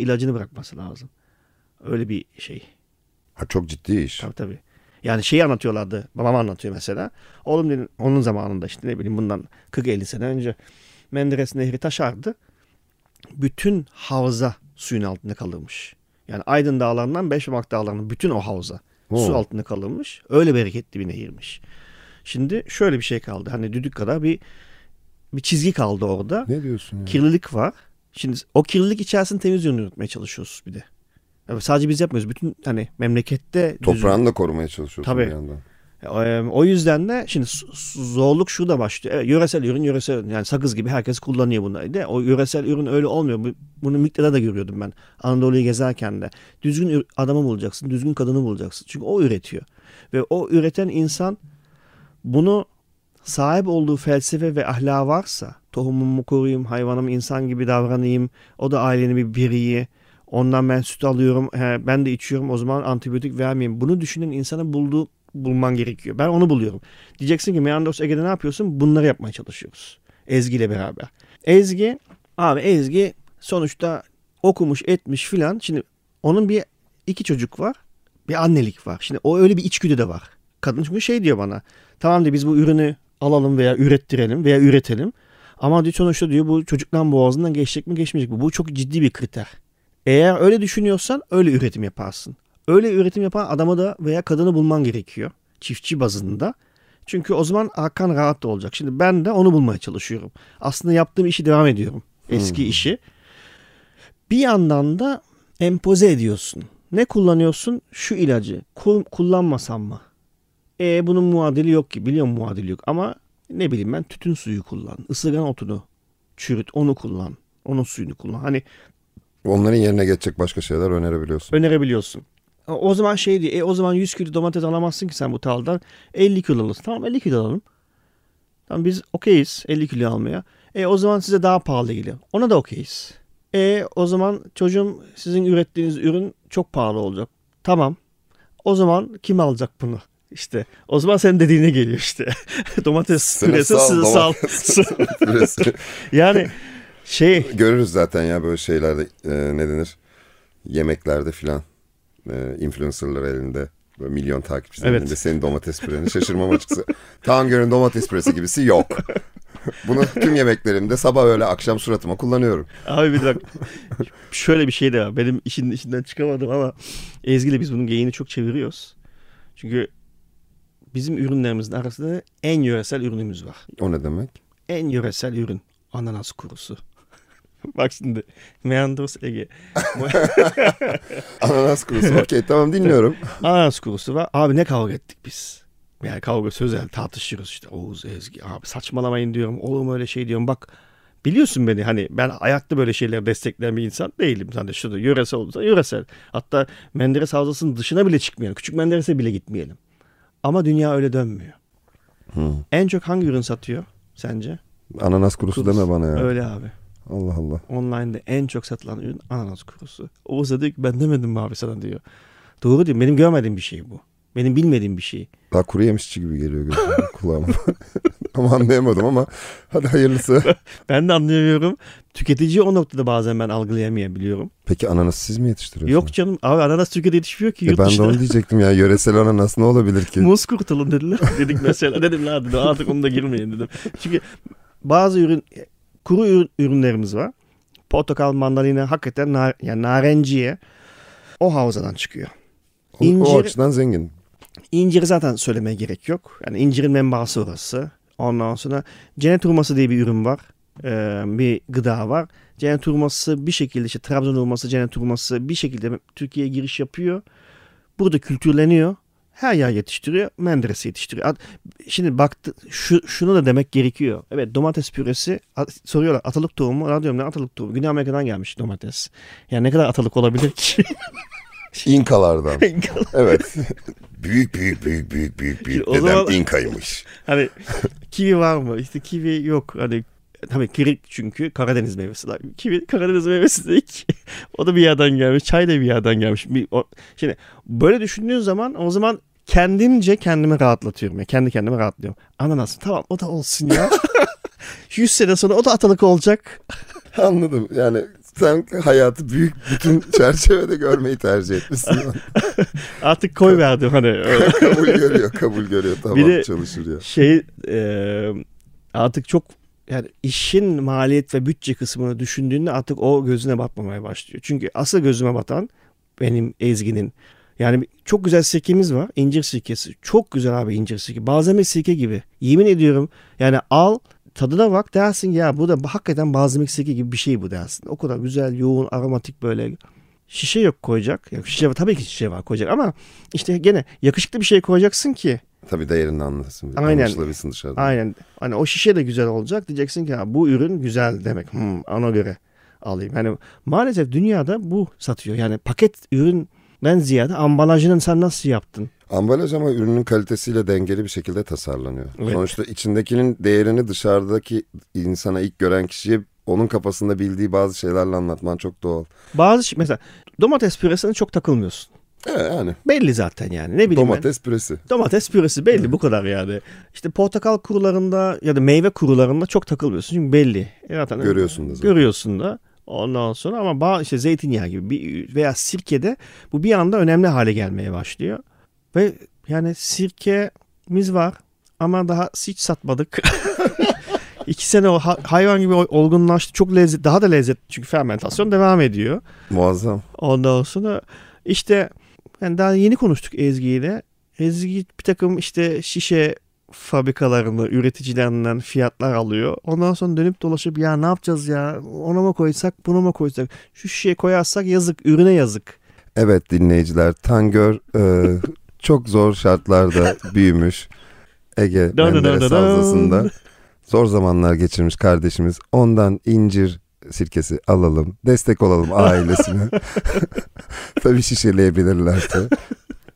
ilacını bırakması lazım. Öyle bir şey. Ha, çok ciddi iş. Tabii. Yani şeyi anlatıyorlardı. Babam anlatıyor mesela. Oğlum dedim, onun zamanında işte ne bileyim bundan 40-50 sene önce Menderes Nehri taşardı. Bütün havza suyun altında kalırmış. Yani Aydın Dağları'ndan Beşparmak Dağları'nın bütün o havza su altında kalırmış. Öyle bereketli bir nehirmiş. Şimdi şöyle bir şey kaldı. Hani düdük kadar bir çizgi kaldı orada. Ne diyorsun ya? Kirlilik var. Şimdi o kirlilik içerisinde temiz ürün üretmeye çalışıyoruz bir de. Yani sadece biz yapmıyoruz. Bütün hani memlekette toprağını da korumaya çalışıyoruz tabii bir yandan. O yüzden de şimdi zorluk şurada başlıyor. Evet, yöresel ürün yani sakız gibi herkes kullanıyor bunu. De o yöresel ürün öyle olmuyor. Bunu Mikla'da da görüyordum ben. Anadolu'yu gezerken de. Düzgün adamı bulacaksın, düzgün kadını bulacaksın. Çünkü o üretiyor. Ve o üreten insan bunu sahip olduğu felsefe ve ahlak varsa tohumumu koruyayım, hayvanımı insan gibi davranayım, o da ailenin bir bireyi. Ondan ben süt alıyorum, ben de içiyorum, o zaman antibiyotik vermeyeyim. Bunu düşünen insanı bulman gerekiyor. Ben onu buluyorum. Diyeceksin ki Meandros Ege'de ne yapıyorsun? Bunları yapmaya çalışıyoruz. Ezgi ile beraber. Ezgi sonuçta okumuş etmiş filan. Şimdi onun iki çocuk var. Bir annelik var. Şimdi o öyle bir içgüdü de var. Kadın çünkü şey diyor bana. Tamam diyor biz bu ürünü alalım veya ürettirelim veya üretelim. Ama diyor sonuçta diyor bu çocuktan boğazından geçecek mi geçmeyecek mi? Bu çok ciddi bir kriter. Eğer öyle düşünüyorsan öyle üretim yaparsın. Öyle üretim yapan adamı da veya kadını bulman gerekiyor. Çiftçi bazında. Çünkü o zaman Hakan rahat da olacak. Şimdi ben de onu bulmaya çalışıyorum. Aslında yaptığım işi devam ediyorum. Eski işi. Bir yandan da empoze ediyorsun. Ne kullanıyorsun? Şu ilacı. Kullanmasam mı? Bunun muadili yok ki. Biliyorum muadili yok. Ama ne bileyim ben tütün suyu kullan. Isırgan otunu çürüt. Onu kullan. Onun suyunu kullan. Hani onların yerine geçecek başka şeyler önerebiliyorsun. O zaman şey diyor. O zaman 100 kilo domates alamazsın ki sen bu taldan. 50 kilo alırsın. Tamam 50 kilo alalım. Tamam biz okeyiz 50 kilo almaya. O zaman size daha pahalı geliyor. Ona da okeyiz. O zaman çocuğum sizin ürettiğiniz ürün çok pahalı olacak. Tamam. O zaman kim alacak bunu? İşte o zaman senin dediğine geliyor işte. Domates püresi size sal. Yani şey. Görürüz zaten ya böyle şeylerde ne denir? Yemeklerde filan. Influencerlar elinde böyle milyon takipçiler elinde senin domates püreni şaşırmam açıkçası. Tangör'ün domates püresi gibisi yok. Bunu tüm yemeklerimde sabah öğle akşam suratıma kullanıyorum. Abi bir dakika. Şöyle bir şey de var. Benim işin içinden çıkamadım ama Ezgi'yle biz bunun geyiğini çok çeviriyoruz. Çünkü bizim ürünlerimizin arasında en yöresel ürünümüz var. O ne demek? En yöresel ürün. Ananas kurusu. Bak şimdi Meandros Ege. Ananas kurusu. Okey tamam dinliyorum. Ananas kurusu var. Abi ne kavga ettik biz. Yani kavga sözel tartışıyoruz işte. Oğuz, Ezgi abi saçmalamayın diyorum. Olur mu öyle şey diyorum. Bak biliyorsun beni hani ben ayakta böyle şeyleri destekleyen bir insan değilim. Hani şurada yöresel olursa yöresel. Hatta Menderes Havzası'nın dışına bile çıkmayalım. Küçük Menderes'e bile gitmeyelim. Ama dünya öyle dönmüyor. En çok hangi ürün satıyor sence? Ananas kurusu deme bana ya. Öyle abi. Allah Allah. Online'da en çok satılan ürün ananas kurusu. Oğuz'a diyor ki ben demedim mi abi sana diyor. Doğru diyor. Benim görmediğim bir şey bu. Benim bilmediğim bir şey. Daha kuru yemişçi gibi geliyor kulağıma. Ama anlayamadım ama hadi hayırlısı. Ben de anlayamıyorum. Tüketici o noktada bazen ben algılayamayabiliyorum. Peki ananas siz mi yetiştiriyorsunuz? Yok canım. Abi ananas Türkiye'de yetişmiyor ki. Ben de onu diyecektim ya. Yöresel ananas ne olabilir ki? Muz kurutalım dediler. Dedik mesela. Dedim la dedim artık onu da girmeyin dedim. Çünkü bazı kuru ürünlerimiz var. Portakal, mandalina hakikaten narenciye o havzadan çıkıyor. O açıdan zengin. İncir zaten söylemeye gerek yok. Yani incirin menbaası orası. Ondan sonra cennet hurması diye bir ürün var. Bir gıda var. Cennet hurması bir şekilde işte Trabzon hurması, cennet hurması bir şekilde Türkiye'ye giriş yapıyor. Burada kültürleniyor. Her yer yetiştiriyor. Menderes'i yetiştiriyor. Şimdi baktı, şunu da demek gerekiyor. Evet, domates püresi soruyorlar. Atalık tohumu. Ben diyorum ne atalık tohumu? Güney Amerika'dan gelmiş domates. Yani ne kadar atalık olabilir ki? İnkalardan. İnkalar. Evet. büyük. O dedem zaman... İnka'ymış. Hani kivi var mı? İşte kivi yok. Hani tabii kirik çünkü Karadeniz meyvesi. Kivi Karadeniz meyvesi değil. O da bir yerden gelmiş. Çay da bir yerden gelmiş. Şimdi böyle düşündüğün zaman o zaman kendimi rahatlatıyorum. Yani kendi kendime rahatlıyorum. Ananas tamam o da olsun ya. 100 sene sonra o da atalık olacak. Anladım. Yani sen hayatı büyük bütün çerçevede görmeyi tercih etmişsin. Artık koy verdim hani. kabul görüyor. Tamam, bir de çalışır ya. Artık çok yani işin maliyet ve bütçe kısmını düşündüğünde artık o gözüne batmamaya başlıyor. Çünkü asıl gözüme batan benim Ezgi'nin. Yani çok güzel sirkemiz var. İncir sirkesi. Çok güzel abi incir sirke. Balzamik sirke gibi. Yemin ediyorum yani al tadına bak dersin ya bu da hakikaten balzamik sirke gibi bir şey bu dersin. O kadar güzel, yoğun, aromatik böyle. Şişe yok koyacak. Yok, şişe var. Tabii ki şişe var koyacak ama işte gene yakışıklı bir şey koyacaksın ki. Tabii değerini anlasın. Anlaşılabilsin dışarıda. Aynen. Hani o şişe de güzel olacak. Diyeceksin ki bu ürün güzel demek. Ona göre alayım. Yani maalesef dünyada bu satıyor. Yani paket üründen ziyade ambalajını sen nasıl yaptın? Ambalaj ama ürünün kalitesiyle dengeli bir şekilde tasarlanıyor. Evet. Sonuçta içindekinin değerini dışarıdaki insana ilk gören kişiye onun kafasında bildiği bazı şeylerle anlatman çok doğal. Mesela domates püresine çok takılmıyorsun. Yani. Belli zaten yani. Ne bileyim domates püresi. Domates püresi belli bu kadar yani. İşte portakal kurularında ya da meyve kurularında çok takılmıyorsun. Çünkü belli. Zaten görüyorsun da zaten. Ondan sonra ama işte zeytinyağı gibi veya sirkede bu bir anda önemli hale gelmeye başlıyor. Ve yani sirkemiz var ama daha hiç satmadık. 2 sene hayvan gibi olgunlaştı. Çok lezzetli. Daha da lezzetli çünkü fermentasyon devam ediyor. Muazzam. Ondan sonra işte yani daha yeni konuştuk Ezgi'yle. Ezgi bir takım işte şişe fabrikalarını, üreticilerinden fiyatlar alıyor. Ondan sonra dönüp dolaşıp ya ne yapacağız ya? Ona mı koysak, bunu mu koysak? Şu şişeye koyarsak yazık, ürüne yazık. Evet dinleyiciler, Tangör çok zor şartlarda büyümüş. Ege Menderes Havzası'nda zor zamanlar geçirmiş kardeşimiz. Ondan incir sirkesi alalım. Destek olalım ailesine. Tabii şişeleyebilirlerse.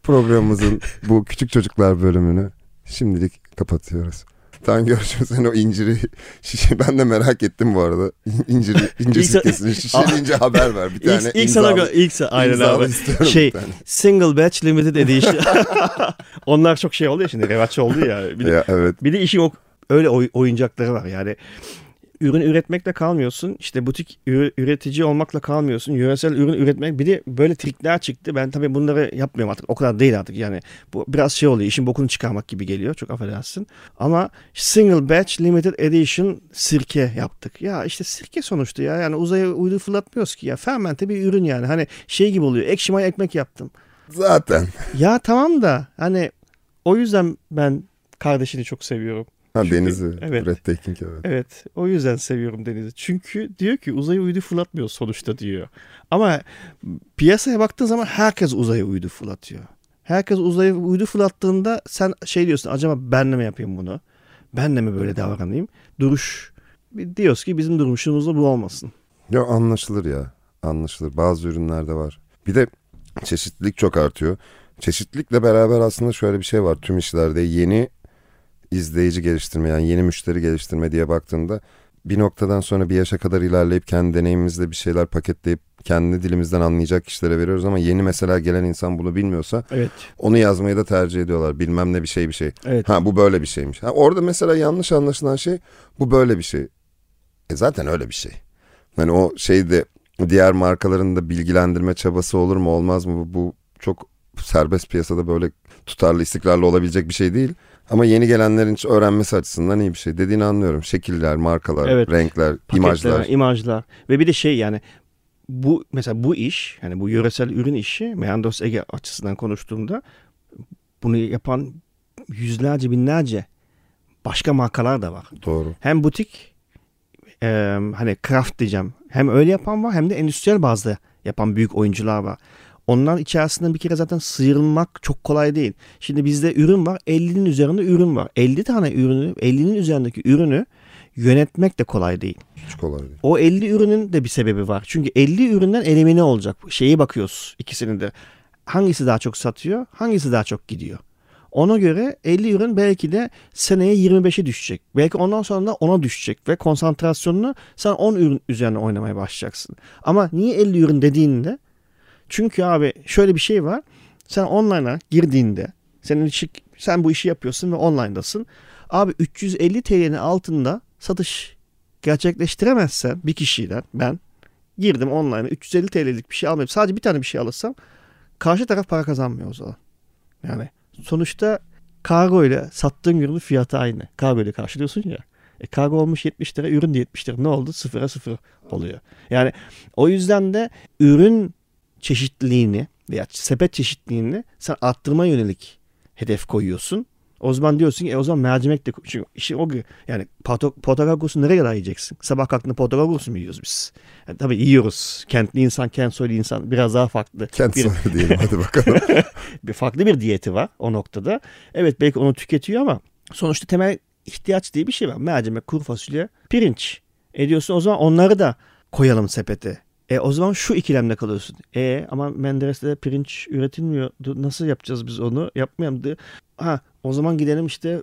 Programımızın bu küçük çocuklar bölümünü şimdilik kapatıyoruz. Tangör'cüm sen o inciri şişe ben de merak ettim bu arada. İncir sirkesini şişeleyince haber ver. Bir tane imzalı istiyorum. Single batch limited edition. Onlar çok şey oluyor şimdi revaçlı oldu ya. Bir de işin öyle oyuncakları var yani. Ürün üretmekle kalmıyorsun. İşte butik üretici olmakla kalmıyorsun. Yöresel ürün üretmek. Bir de böyle trikler çıktı. Ben tabii bunları yapmıyorum artık. O kadar değil artık yani. Bu biraz şey oluyor. İşin bokunu çıkarmak gibi geliyor. Çok affedersin. Ama single batch limited edition sirke yaptık. Ya işte sirke sonuçta ya. Yani uzaya uydu fırlatmıyoruz ki ya. Fermente bir ürün yani. Hani şey gibi oluyor. Ekşi maya ekmek yaptım. Zaten. Ya tamam da hani o yüzden ben kardeşini çok seviyorum. Deniz'i. Evet. Evet. O yüzden seviyorum Deniz'i. Çünkü diyor ki uzaya uydu fırlatmıyor sonuçta diyor. Ama piyasaya baktığın zaman herkes uzaya uydu fırlatıyor. Herkes uzaya uydu fırlattığında sen şey diyorsun acaba ben de mi yapayım bunu? Ben de mi böyle davranayım? Diyoruz ki bizim duruşumuzda bu olmasın. Ya anlaşılır ya. Anlaşılır. Bazı ürünlerde var. Bir de çeşitlilik çok artıyor. Çeşitlilikle beraber aslında şöyle bir şey var. Tüm işlerde yeni izleyici geliştirme yani yeni müşteri geliştirme diye baktığında bir noktadan sonra bir yaşa kadar ilerleyip kendi deneyimimizle bir şeyler paketleyip kendi dilimizden anlayacak kişilere veriyoruz ama yeni mesela gelen insan bunu bilmiyorsa evet. Onu yazmayı da tercih ediyorlar. Bilmem ne bir şey. Evet. Ha bu böyle bir şeymiş. Ha, orada mesela yanlış anlaşılan şey bu böyle bir şey. Zaten öyle bir şey. Hani o şeyde diğer markaların da bilgilendirme çabası olur mu olmaz mı bu çok serbest piyasada böyle tutarlı istikrarlı olabilecek bir şey değil. Ama yeni gelenlerin öğrenmesi açısından iyi bir şey. Dediğini anlıyorum. Şekiller, markalar, evet, renkler, paketler, imajlar. Ve bir de yani bu mesela bu iş, yani bu yöresel ürün işi Meandros Ege açısından konuştuğumda bunu yapan yüzlerce, binlerce başka markalar da var. Doğru. Hem butik, hani craft diyeceğim, hem öyle yapan var hem de endüstriyel bazda yapan büyük oyuncular var. Onların içerisinden bir kere zaten sıyrılmak çok kolay değil. Şimdi bizde ürün var, 50'nin üzerinde ürün var. 50 tane ürünü, 50'nin üzerindeki ürünü yönetmek de kolay değil. Hiç kolay değil. O 50 ürünün de bir sebebi var. Çünkü 50 üründen elemine olacak. Şeye bakıyoruz ikisinin de. Hangisi daha çok satıyor, hangisi daha çok gidiyor. Ona göre 50 ürün belki de seneye 25'e düşecek. Belki ondan sonra da 10'a düşecek ve konsantrasyonunu sen 10 ürün üzerine oynamaya başlayacaksın. Ama niye 50 ürün dediğinde? Çünkü abi şöyle bir şey var. Sen online'a girdiğinde sen bu işi yapıyorsun ve online'dasın. Abi 350 TL'nin altında satış gerçekleştiremezsen bir kişiden, ben girdim online'a 350 TL'lik bir şey almayıp sadece bir tane bir şey alırsam karşı taraf para kazanmıyor o zaman. Yani sonuçta kargo ile sattığın ürünün fiyatı aynı. Kargo ile karşılıyorsun ya. Kargo olmuş 70 lira, ürün de 70 lira. Ne oldu? 0'a 0 oluyor. Yani o yüzden de ürün çeşitliliğini veya sepet çeşitliliğini sen arttırma yönelik hedef koyuyorsun. O zaman diyorsun ki o zaman mercimek de, çünkü işi o gün yani portakal kurusu nereye kadar yiyeceksin? Sabah kalktığında portakal kurusu mu yiyoruz biz? Yani tabii yiyoruz. Kentli insan, kent soylu insan biraz daha farklı. Kent soylu diyelim hadi bakalım. Farklı bir diyeti var o noktada. Evet belki onu tüketiyor ama sonuçta temel ihtiyaç diye bir şey var. Mercimek, kuru fasulye, pirinç. Diyorsun o zaman onları da koyalım sepete. O zaman şu ikilemde kalıyorsun. Ama Menderes'te pirinç üretilmiyordu. Nasıl yapacağız biz onu? Yapmayalım. Ha, o zaman gidelim işte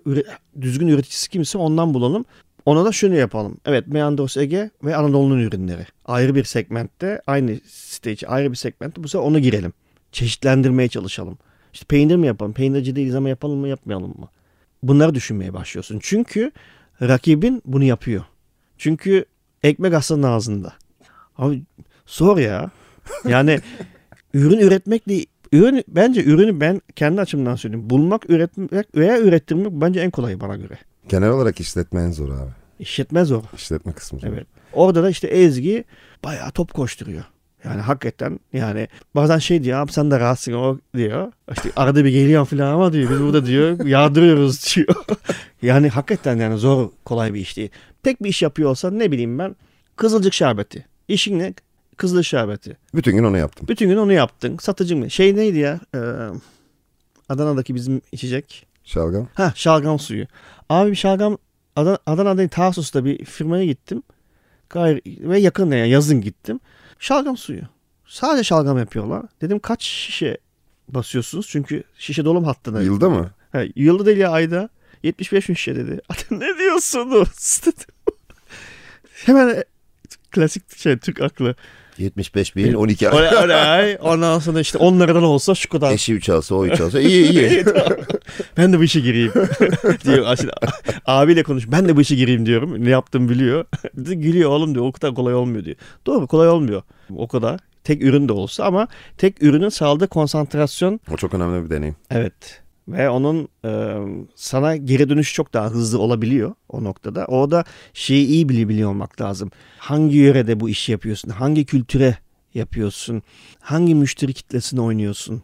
düzgün üreticisi kimse ondan bulalım. Ona da şunu yapalım. Evet, Meandros Ege ve Anadolu'nun ürünleri. Ayrı bir segmentte, aynı site içi ayrı bir segmentte. Bu sefer ona girelim. Çeşitlendirmeye çalışalım. İşte peynir mi yapalım? Peynirci değiliz ama yapalım mı yapmayalım mı? Bunları düşünmeye başlıyorsun. Çünkü rakibin bunu yapıyor. Çünkü ekmek aslanın ağzında. Abi sor ya. Yani ürün üretmek değil. Ürünü ben kendi açımdan söyleyeyim. Bulmak, üretmek veya ürettirmek bence en kolayı bana göre. Genel olarak işletme en zor abi. İşletme zor. İşletme kısmı zor. Evet. Orada da işte Ezgi bayağı top koşturuyor. Yani hakikaten yani bazen şey diyor abi sen de rahatsın o diyor. İşte arada bir geliyor falan ama diyor biz burada diyor yağdırıyoruz diyor. Yani hakikaten yani zor kolay bir iş değil. Tek bir iş yapıyor olsa ne bileyim ben kızılcık şerbeti. İşin ne? Kızıl şerbeti. Bütün gün onu yaptım. Bütün gün onu yaptın. Satıcı mı? Şey neydi ya? Adana'daki bizim içecek. Şalgam. Ha, şalgam suyu. Abi bir şalgam Adana'da Tarsus'ta bir firmaya gittim. Ve yakın yani yazın gittim. Şalgam suyu. Sadece şalgam yapıyorlar. Dedim kaç şişe basıyorsunuz? Çünkü şişe dolum hattına. Yılda mı? Ha, yılda değil ya ayda. 75 bin şişe dedi. Ne diyorsunuz? Hemen klasik şey Türk aklı. 75 bin 12 ay. Ondan sonra işte 10 liradan olsa şu kadar. Eşi 3 alsa o 3 alsa iyi. Ben de bu işe gireyim. Diyor. Abiyle konuş. Ben de bu işe gireyim diyorum. Ne yaptım biliyor. Gülüyor oğlum diyor. O kadar kolay olmuyor diyor. Doğru kolay olmuyor. O kadar. Tek ürün de olsa ama tek ürünün sağladığı konsantrasyon. O çok önemli bir deneyim. Evet. Ve onun sana geri dönüşü çok daha hızlı olabiliyor o noktada. Orada şeyi iyi bilebiliyor olmak lazım. Hangi yörede bu işi yapıyorsun? Hangi kültüre yapıyorsun? Hangi müşteri kitlesini oynuyorsun?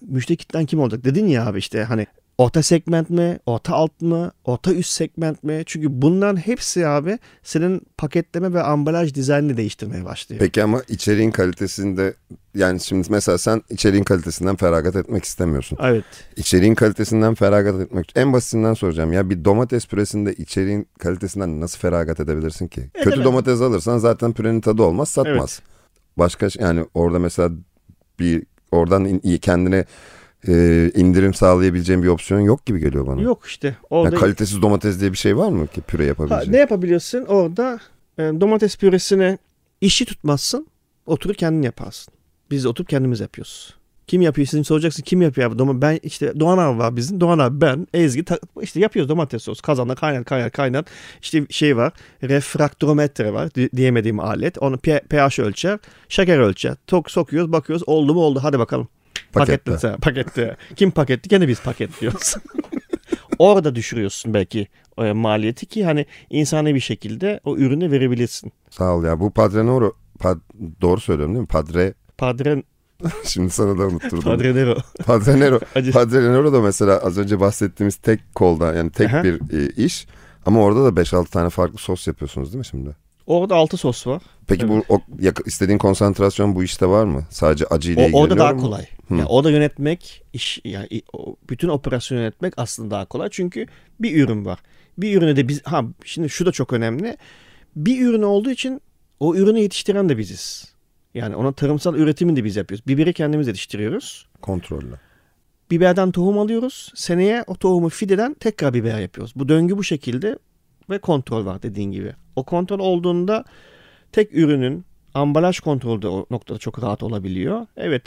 Müşteri kitlen kim olacak? Dedin ya abi işte hani orta segment mi? Orta alt mı? Orta üst segment mi? Çünkü bunların hepsi abi senin paketleme ve ambalaj dizaynını değiştirmeye başlıyor. Peki ama içeriğin kalitesinde yani şimdi mesela sen içeriğin kalitesinden feragat etmek istemiyorsun. Evet. İçeriğin kalitesinden feragat etmek. En basitinden soracağım ya bir domates püresinde içeriğin kalitesinden nasıl feragat edebilirsin ki? Edemem. Kötü domates alırsan zaten pürenin tadı olmaz satmaz. Evet. Başka yani orada mesela oradan kendine indirim sağlayabileceğim bir opsiyon yok gibi geliyor bana. Yok işte. Orada yani kalitesiz domates diye bir şey var mı ki püre yapabileceğin? Ne yapabiliyorsun? Orada domates püresine işi tutmazsın. Oturup kendin yaparsın. Biz oturup kendimiz yapıyoruz. Kim yapıyor? Siz soracaksın kim yapıyor abi? Ben işte Doğan abi var bizim. Doğan abi ben. Ezgi işte yapıyoruz domates sosu. Kazanda kaynat. İşte şey var. Refraktometre var. Diyemediğim alet. Onu pH ölçer. Şeker ölçer. Sokuyoruz bakıyoruz. Oldu mu oldu. Hadi bakalım. Pakette. Kim paketti? Gene biz paketliyoruz. Orada düşürüyorsun belki maliyeti ki hani insani bir şekilde o ürünü verebilirsin. Sağ ol ya. Bu Padronero Doğru söylüyorum değil mi? Şimdi sana da unutturdum. Padronero. Padronero da mesela az önce bahsettiğimiz tek koldan, yani tek bir iş. Ama orada da 5-6 tane farklı sos yapıyorsunuz değil mi şimdi? Orada 6 sos var. Peki evet. İstediğin konsantrasyon bu işte var mı? Sadece acıyla ilgileniyor mu? Orada daha kolay. Yani orada yönetmek, bütün operasyonu yönetmek aslında daha kolay. Çünkü bir ürün var. Bir ürüne de şimdi şu da çok önemli. Bir ürün olduğu için o ürünü yetiştiren de biziz. Yani ona tarımsal üretimini de biz yapıyoruz. Biberi kendimiz yetiştiriyoruz. Kontrollü. Biberden tohum alıyoruz. Seneye o tohumu fideden tekrar biber yapıyoruz. Bu döngü bu şekilde ve kontrol var dediğin gibi. O kontrol olduğunda tek ürünün ambalaj kontrolü de o noktada çok rahat olabiliyor. Evet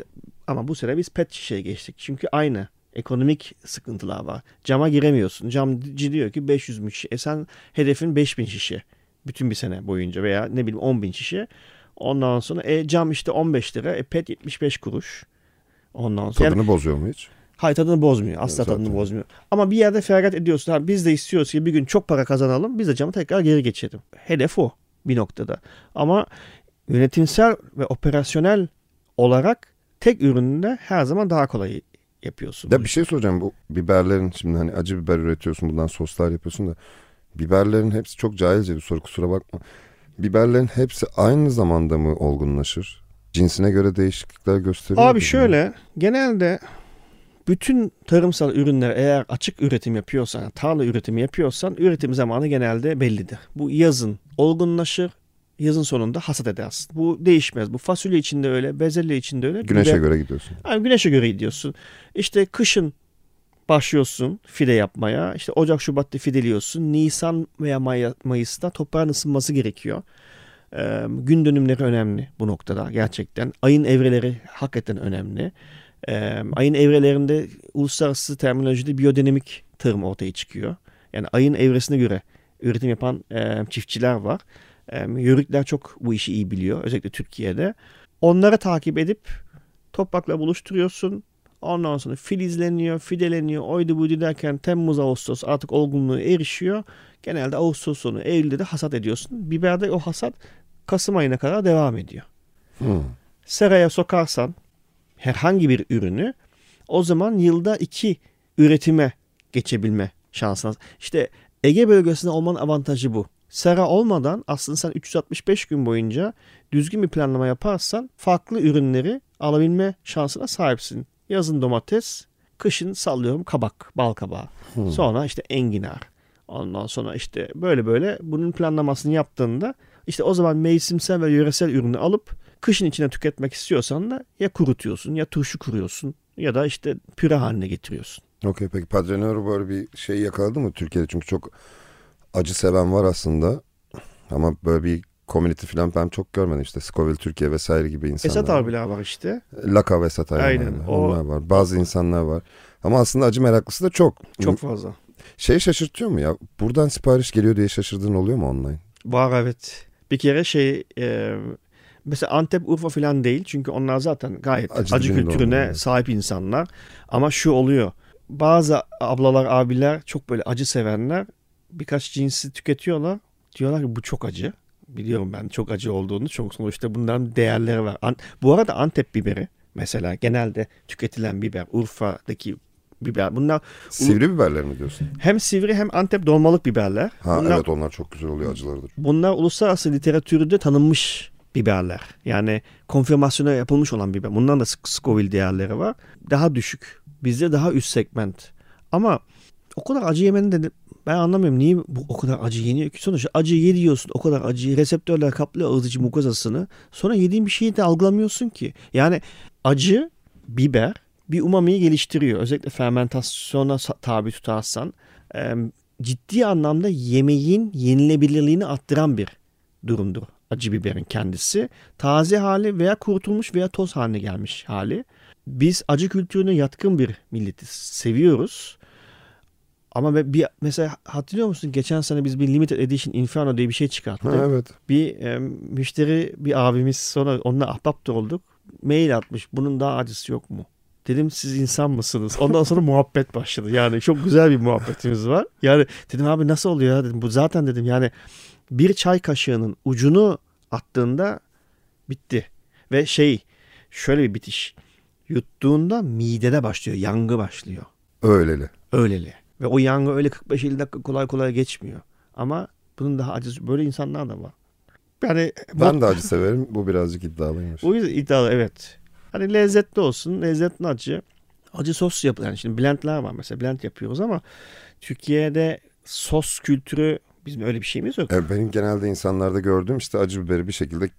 ama bu sene biz pet şişeye geçtik. Çünkü aynı ekonomik sıkıntılar var. Cama giremiyorsun. Camcı diyor ki 500.000 şişe. Sen hedefin 5.000 şişe. Bütün bir sene boyunca veya ne bileyim 10.000 şişe. Ondan sonra cam işte 15 lira. Pet 75 kuruş. Ondan sonra tadını bozuyor mu hiç? Hayır, tadını bozmuyor. Asla zaten. Tadını bozmuyor. Ama bir yerde feragat ediyorsun. Ha, biz de istiyoruz ki bir gün çok para kazanalım. Biz de camı tekrar geri geçelim. Hedef o bir noktada. Ama yönetimsel ve operasyonel olarak tek üründe her zaman daha kolay yapıyorsun. Ya bir şey soracağım. Bu biberlerin şimdi hani acı biber üretiyorsun. Bundan soslar yapıyorsun da. Biberlerin hepsi çok cahilce bir soru. Kusura bakma. Biberlerin hepsi aynı zamanda mı olgunlaşır? Cinsine göre değişiklikler gösteriyor. Abi şöyle. Genelde... Bütün tarımsal ürünler eğer açık üretim yapıyorsan, tarla üretimi yapıyorsan üretim zamanı genelde bellidir. Bu yazın olgunlaşır, yazın sonunda hasat edersin. Bu değişmez. Bu fasulye için de öyle, bezelye için de öyle. Güneşe göre gidiyorsun. Yani güneşe göre gidiyorsun. İşte kışın başlıyorsun fide yapmaya. İşte Ocak, Şubat'ta fideliyorsun. Nisan veya Mayıs'ta toprağın ısınması gerekiyor. Gün dönümleri önemli bu noktada gerçekten. Ayın evreleri hakikaten önemli. Ayın evrelerinde uluslararası terminolojide biyodinamik tarım ortaya çıkıyor. Yani ayın evresine göre üretim yapan çiftçiler var. Yörükler çok bu işi iyi biliyor. Özellikle Türkiye'de. Onları takip edip toprakla buluşturuyorsun. Ondan sonra filizleniyor, fideleniyor, oydu buydu derken Temmuz, Ağustos artık olgunluğa erişiyor. Genelde Ağustos sonu, Eylül'de de hasat ediyorsun. Biberde o hasat Kasım ayına kadar devam ediyor. Seraya sokarsan herhangi bir ürünü o zaman yılda 2 üretime geçebilme şansınız. İşte Ege bölgesinde olmanın avantajı bu. Sera olmadan aslında sen 365 gün boyunca düzgün bir planlama yaparsan farklı ürünleri alabilme şansına sahipsin. Yazın domates, kışın sallıyorum kabak, bal kabağı. Sonra işte enginar. Ondan sonra işte böyle bunun planlamasını yaptığında işte o zaman mevsimsel ve yöresel ürünü alıp kışın içine tüketmek istiyorsan da ya kurutuyorsun ya turşu kuruyorsun ya da işte püre haline getiriyorsun. Okey, peki Padronero böyle bir şey yakaladı mı Türkiye'de? Çünkü çok acı seven var aslında ama böyle bir community falan ben çok görmedim. İşte Scoville Türkiye vesaire gibi insanlar. Esat abiler var işte. Laka ve Satay. Aynen. Onlar var. Bazı insanlar var. Ama aslında acı meraklısı da çok. Çok fazla. Şey şaşırtıyor mu ya? Buradan sipariş geliyor diye şaşırdığın oluyor mu online? Var evet. Bir kere mesela Antep, Urfa falan değil. Çünkü onlar zaten gayet acı kültürüne sahip insanlar. Ama şu oluyor. Bazı ablalar, abiler çok böyle acı sevenler birkaç cinsi tüketiyorlar. Diyorlar ki bu çok acı. Biliyorum ben çok acı olduğunu. Çok sonuçta bunların değerleri var. Bu arada Antep biberi mesela genelde tüketilen biber. Urfa'daki biber. Bunlar sivri biberler mi diyorsun? Hem sivri hem Antep dolmalık biberler. Evet onlar çok güzel oluyor acılarıdır. Bunlar uluslararası literatürde tanınmış biberler. Yani konfirmasyona yapılmış olan biber. Bundan da Scoville değerleri var. Daha düşük. Bizde daha üst segment. Ama o kadar acı yemeni de ben anlamıyorum. Niye bu o kadar acı yeniyor ki? Sonuçta acı yiyorsun. O kadar acıyı reseptörler kaplıyor ağız içi mukozasını. Sonra yediğin bir şeyi de algılamıyorsun ki. Yani acı, biber bir umamiyi geliştiriyor. Özellikle fermentasyona tabi tutarsan ciddi anlamda yemeğin yenilebilirliğini arttıran bir durumdur. Acı biberin kendisi. Taze hali veya kurutulmuş veya toz haline gelmiş hali. Biz acı kültürüne yatkın bir milleti seviyoruz. Ama mesela hatırlıyor musun? Geçen sene biz bir Limited Edition Inferno diye bir şey çıkarttık. Evet. Bir müşteri, bir abimiz, sonra onunla ahbap da olduk. Mail atmış. Bunun daha acısı yok mu? Dedim siz insan mısınız? Ondan sonra muhabbet başladı. Yani çok güzel bir muhabbetimiz var. Yani dedim abi nasıl oluyor ya? Dedim, bu zaten yani bir çay kaşığının ucunu attığında Bitti. Ve şöyle bir bitiş. Yuttuğunda midede başlıyor. Yangı başlıyor. Öyleli. Öyleli. Ve o yangı öyle 45-50 dakika kolay kolay geçmiyor. Ama bunun daha acısı. Böyle insanlar da var. Yani ben de acı severim. Bu birazcık iddialıymış. O yüzden iddialı, evet. Hani lezzetli olsun. Lezzetli acı. Acı sos yapılır. Yani şimdi blendler var mesela. Blend yapıyoruz ama Türkiye'de sos kültürü, bizim öyle bir şeyimiz yok. Benim genelde insanlarda gördüğüm acı biberi bir şekilde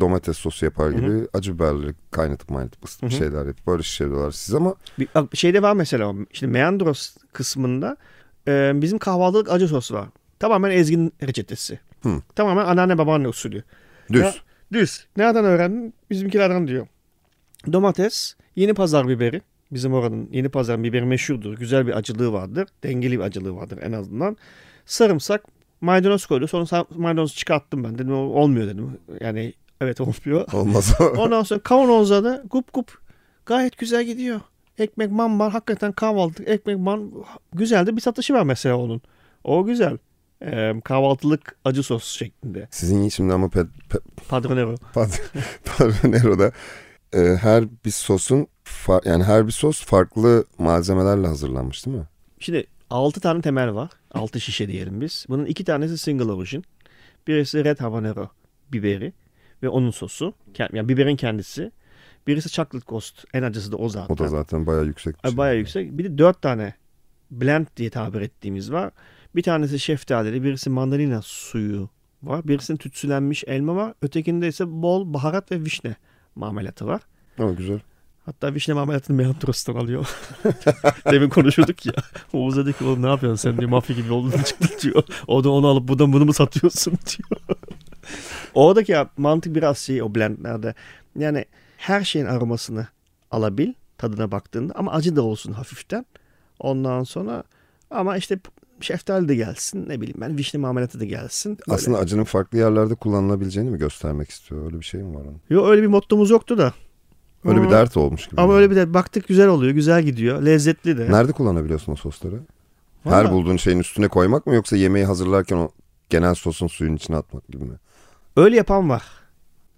domates sosu yapar gibi, hı-hı, acı biberleri kaynatıp ısıtıp şeyler yapıp böyle şişiriyorlar siz ama. Bir şeyde var mesela, işte Meandros kısmında bizim kahvaltılık acı sos var. Tamamen Ezgi'nin reçetesi. Hı. Tamamen anneanne babaanne usulü. Düz. Ya, düz. Nereden öğrendin? Bizimkilerden diyor. Domates, Yeni Pazar biberi. Bizim oranın Yeni Pazar biberi meşhurdur. Güzel bir acılığı vardır. Dengeli bir acılığı vardır en azından. Sarımsak, maydanoz koydu. Sonra maydanozu çıkarttım ben. Dedim olmuyor dedim. Yani evet olmuyor. Olmaz. Ondan sonra kavanozda da gup gayet güzel gidiyor. Ekmek man var. Hakikaten kahvaltılık ekmek man. Güzeldi. Bir satışı var mesela onun. O güzel. Kahvaltılık acı sos şeklinde. Sizin içimde ama Padronero. Padronero'da her bir sosun her bir sos farklı malzemelerle hazırlanmış değil mi? Şimdi 6 tane temel var. 6 şişe diyelim biz. Bunun 2 tanesi single origin. Birisi red habanero biberi ve onun sosu. Yani biberin kendisi. Birisi chocolate ghost. En acısı da o zaten. O da zaten bayağı yüksek. Bayağı yüksek. Bir de 4 tane blend diye tabir ettiğimiz var. Bir tanesi şeftalili, birisi mandalina suyu var. Birisinin tütsülenmiş elma var. Ötekinde ise bol baharat ve vişne marmelatı var. Ama güzel. Hatta vişne marmelatını Meandros'tan alıyor. Demin konuşuyorduk ya. Oğuz dedi ki oğlum ne yapıyorsun sen diyor. Mafya gibi olduğunu çıktı diyor. O da onu alıp buradan bunu mu satıyorsun diyor. Oradaki mantık biraz o blendlerde. Yani her şeyin aromasını alabil tadına baktığında ama acı da olsun hafiften. Ondan sonra ama şeftali de gelsin, ne bileyim ben vişne marmelatı da gelsin. Öyle. Aslında acının farklı yerlerde kullanılabileceğini mi göstermek istiyor? Öyle bir şey mi var onun? Yok öyle bir mottomuz yoktu da. Öyle bir dert olmuş gibi. Ama yani. Öyle bir dert. Baktık güzel oluyor, güzel gidiyor, lezzetli de. Nerede kullanabiliyorsun o sosları? Vallahi. Her bulduğun şeyin üstüne koymak mı yoksa yemeği hazırlarken o genel sosun suyun içine atmak gibi mi? Öyle yapan var.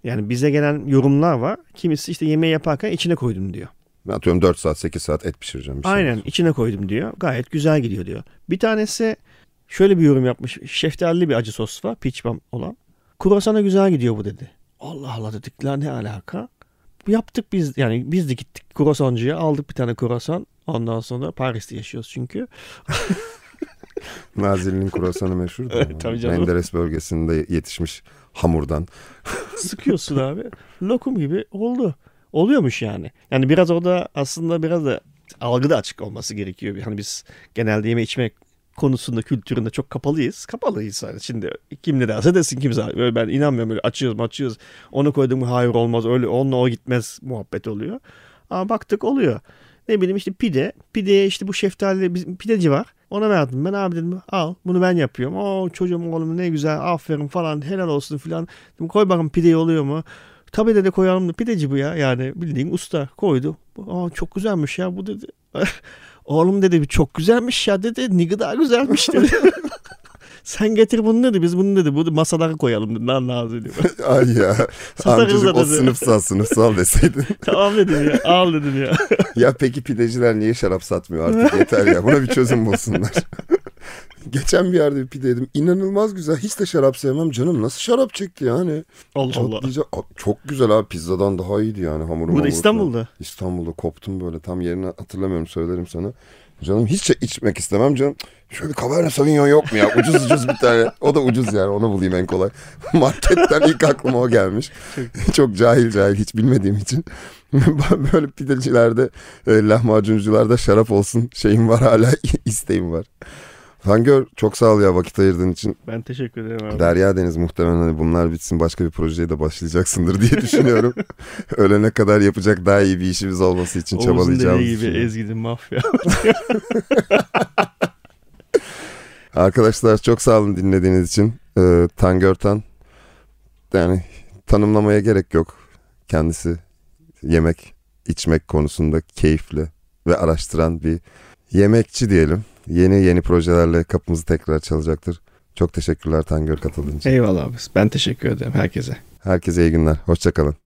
Yani bize gelen yorumlar var. Kimisi yemeği yaparken içine koydum diyor. Ben atıyorum 4 saat 8 saat et pişireceğim. Aynen içine koydum diyor. Gayet güzel gidiyor diyor. Bir tanesi şöyle bir yorum yapmış. Şeftalili bir acı sos var. Piçbam olan. Kurasana güzel gidiyor bu dedi. Allah Allah dedik lan ne alaka. Yaptık biz yani biz de gittik kurasancuya aldık bir tane kurasan. Ondan sonra Paris'te yaşıyoruz çünkü. Nazilli'nin kurasanı meşhur da. Tabii canım. Menderes bölgesinde yetişmiş hamurdan. Sıkıyorsun abi. Lokum gibi oldu. Oluyormuş yani. Yani biraz orada aslında biraz da algıda açık olması gerekiyor. Yani biz genelde yeme içme konusunda kültüründe çok kapalıyız. Kapalıyız yani. Şimdi kim ne derse desin kimse. Böyle ben inanmıyorum öyle açıyoruz. Onu koydum hayır olmaz öyle onunla o gitmez muhabbet oluyor. Ama baktık oluyor. Ne bileyim pide. Pideye bu şeftali bizim pideci var. Ona verdim ben abi dedim al bunu ben yapıyorum. Oo çocuğum oğlum ne güzel aferin falan helal olsun falan. Dedim, koy bakalım pideyi oluyor mu? Tabii de koyalım da pideci bu ya. Yani bildiğin usta koydu. Aa çok güzelmiş ya bu dedi. Oğlum dedi bir çok güzelmiş ya dedi. Ne kadar güzelmiş dedi. Sen getir bunu dedi. Biz bunu dedi. Bu masalara koyalım dedi. Lan lazım diyor. Ay ya. Amcacığım o sınıfsal deseydin. Tamam dedim ya. Al dedim ya. Ya peki pideciler niye şarap satmıyor artık? Yeter ya. Buna bir çözüm bulsunlar. Geçen bir yerde bir pide yedim. İnanılmaz güzel. Hiç de şarap sevmem canım. Nasıl şarap çekti yani? Allah Allah. Çok güzel abi. Pizzadan daha iyiydi yani hamurum. Bu da İstanbul'da. İstanbul'da koptum böyle. Tam yerini hatırlamıyorum söylerim sana. Canım hiç içmek istemem canım. Şöyle bir Cabernet Sauvignon yok mu ya? Ucuz bir tane. O da ucuz yani. Onu bulayım en kolay. Marketten ilk aklıma o gelmiş. Çok cahil hiç bilmediğim için. Böyle pidecilerde, lahmacuncularda şarap olsun şeyim var hala. İsteğim var. Tangör çok sağ ol ya vakit ayırdığın için. Ben teşekkür ederim abi. Derya Deniz muhtemelen bunlar bitsin başka bir projeye de başlayacaksındır diye düşünüyorum. Ölene kadar yapacak daha iyi bir işimiz olması için çabalayacağımız için. Oğuz'un dediği gibi Ezgi'nin mafya. Arkadaşlar çok sağ olun dinlediğiniz için. Tangör Tan yani tanımlamaya gerek yok. Kendisi yemek içmek konusunda keyifli ve araştıran bir yemekçi diyelim. Yeni projelerle kapımızı tekrar çalacaktır. Çok teşekkürler Tangör katıldığın için. Eyvallah abi. Ben teşekkür ederim herkese. Herkese iyi günler. Hoşça kalın.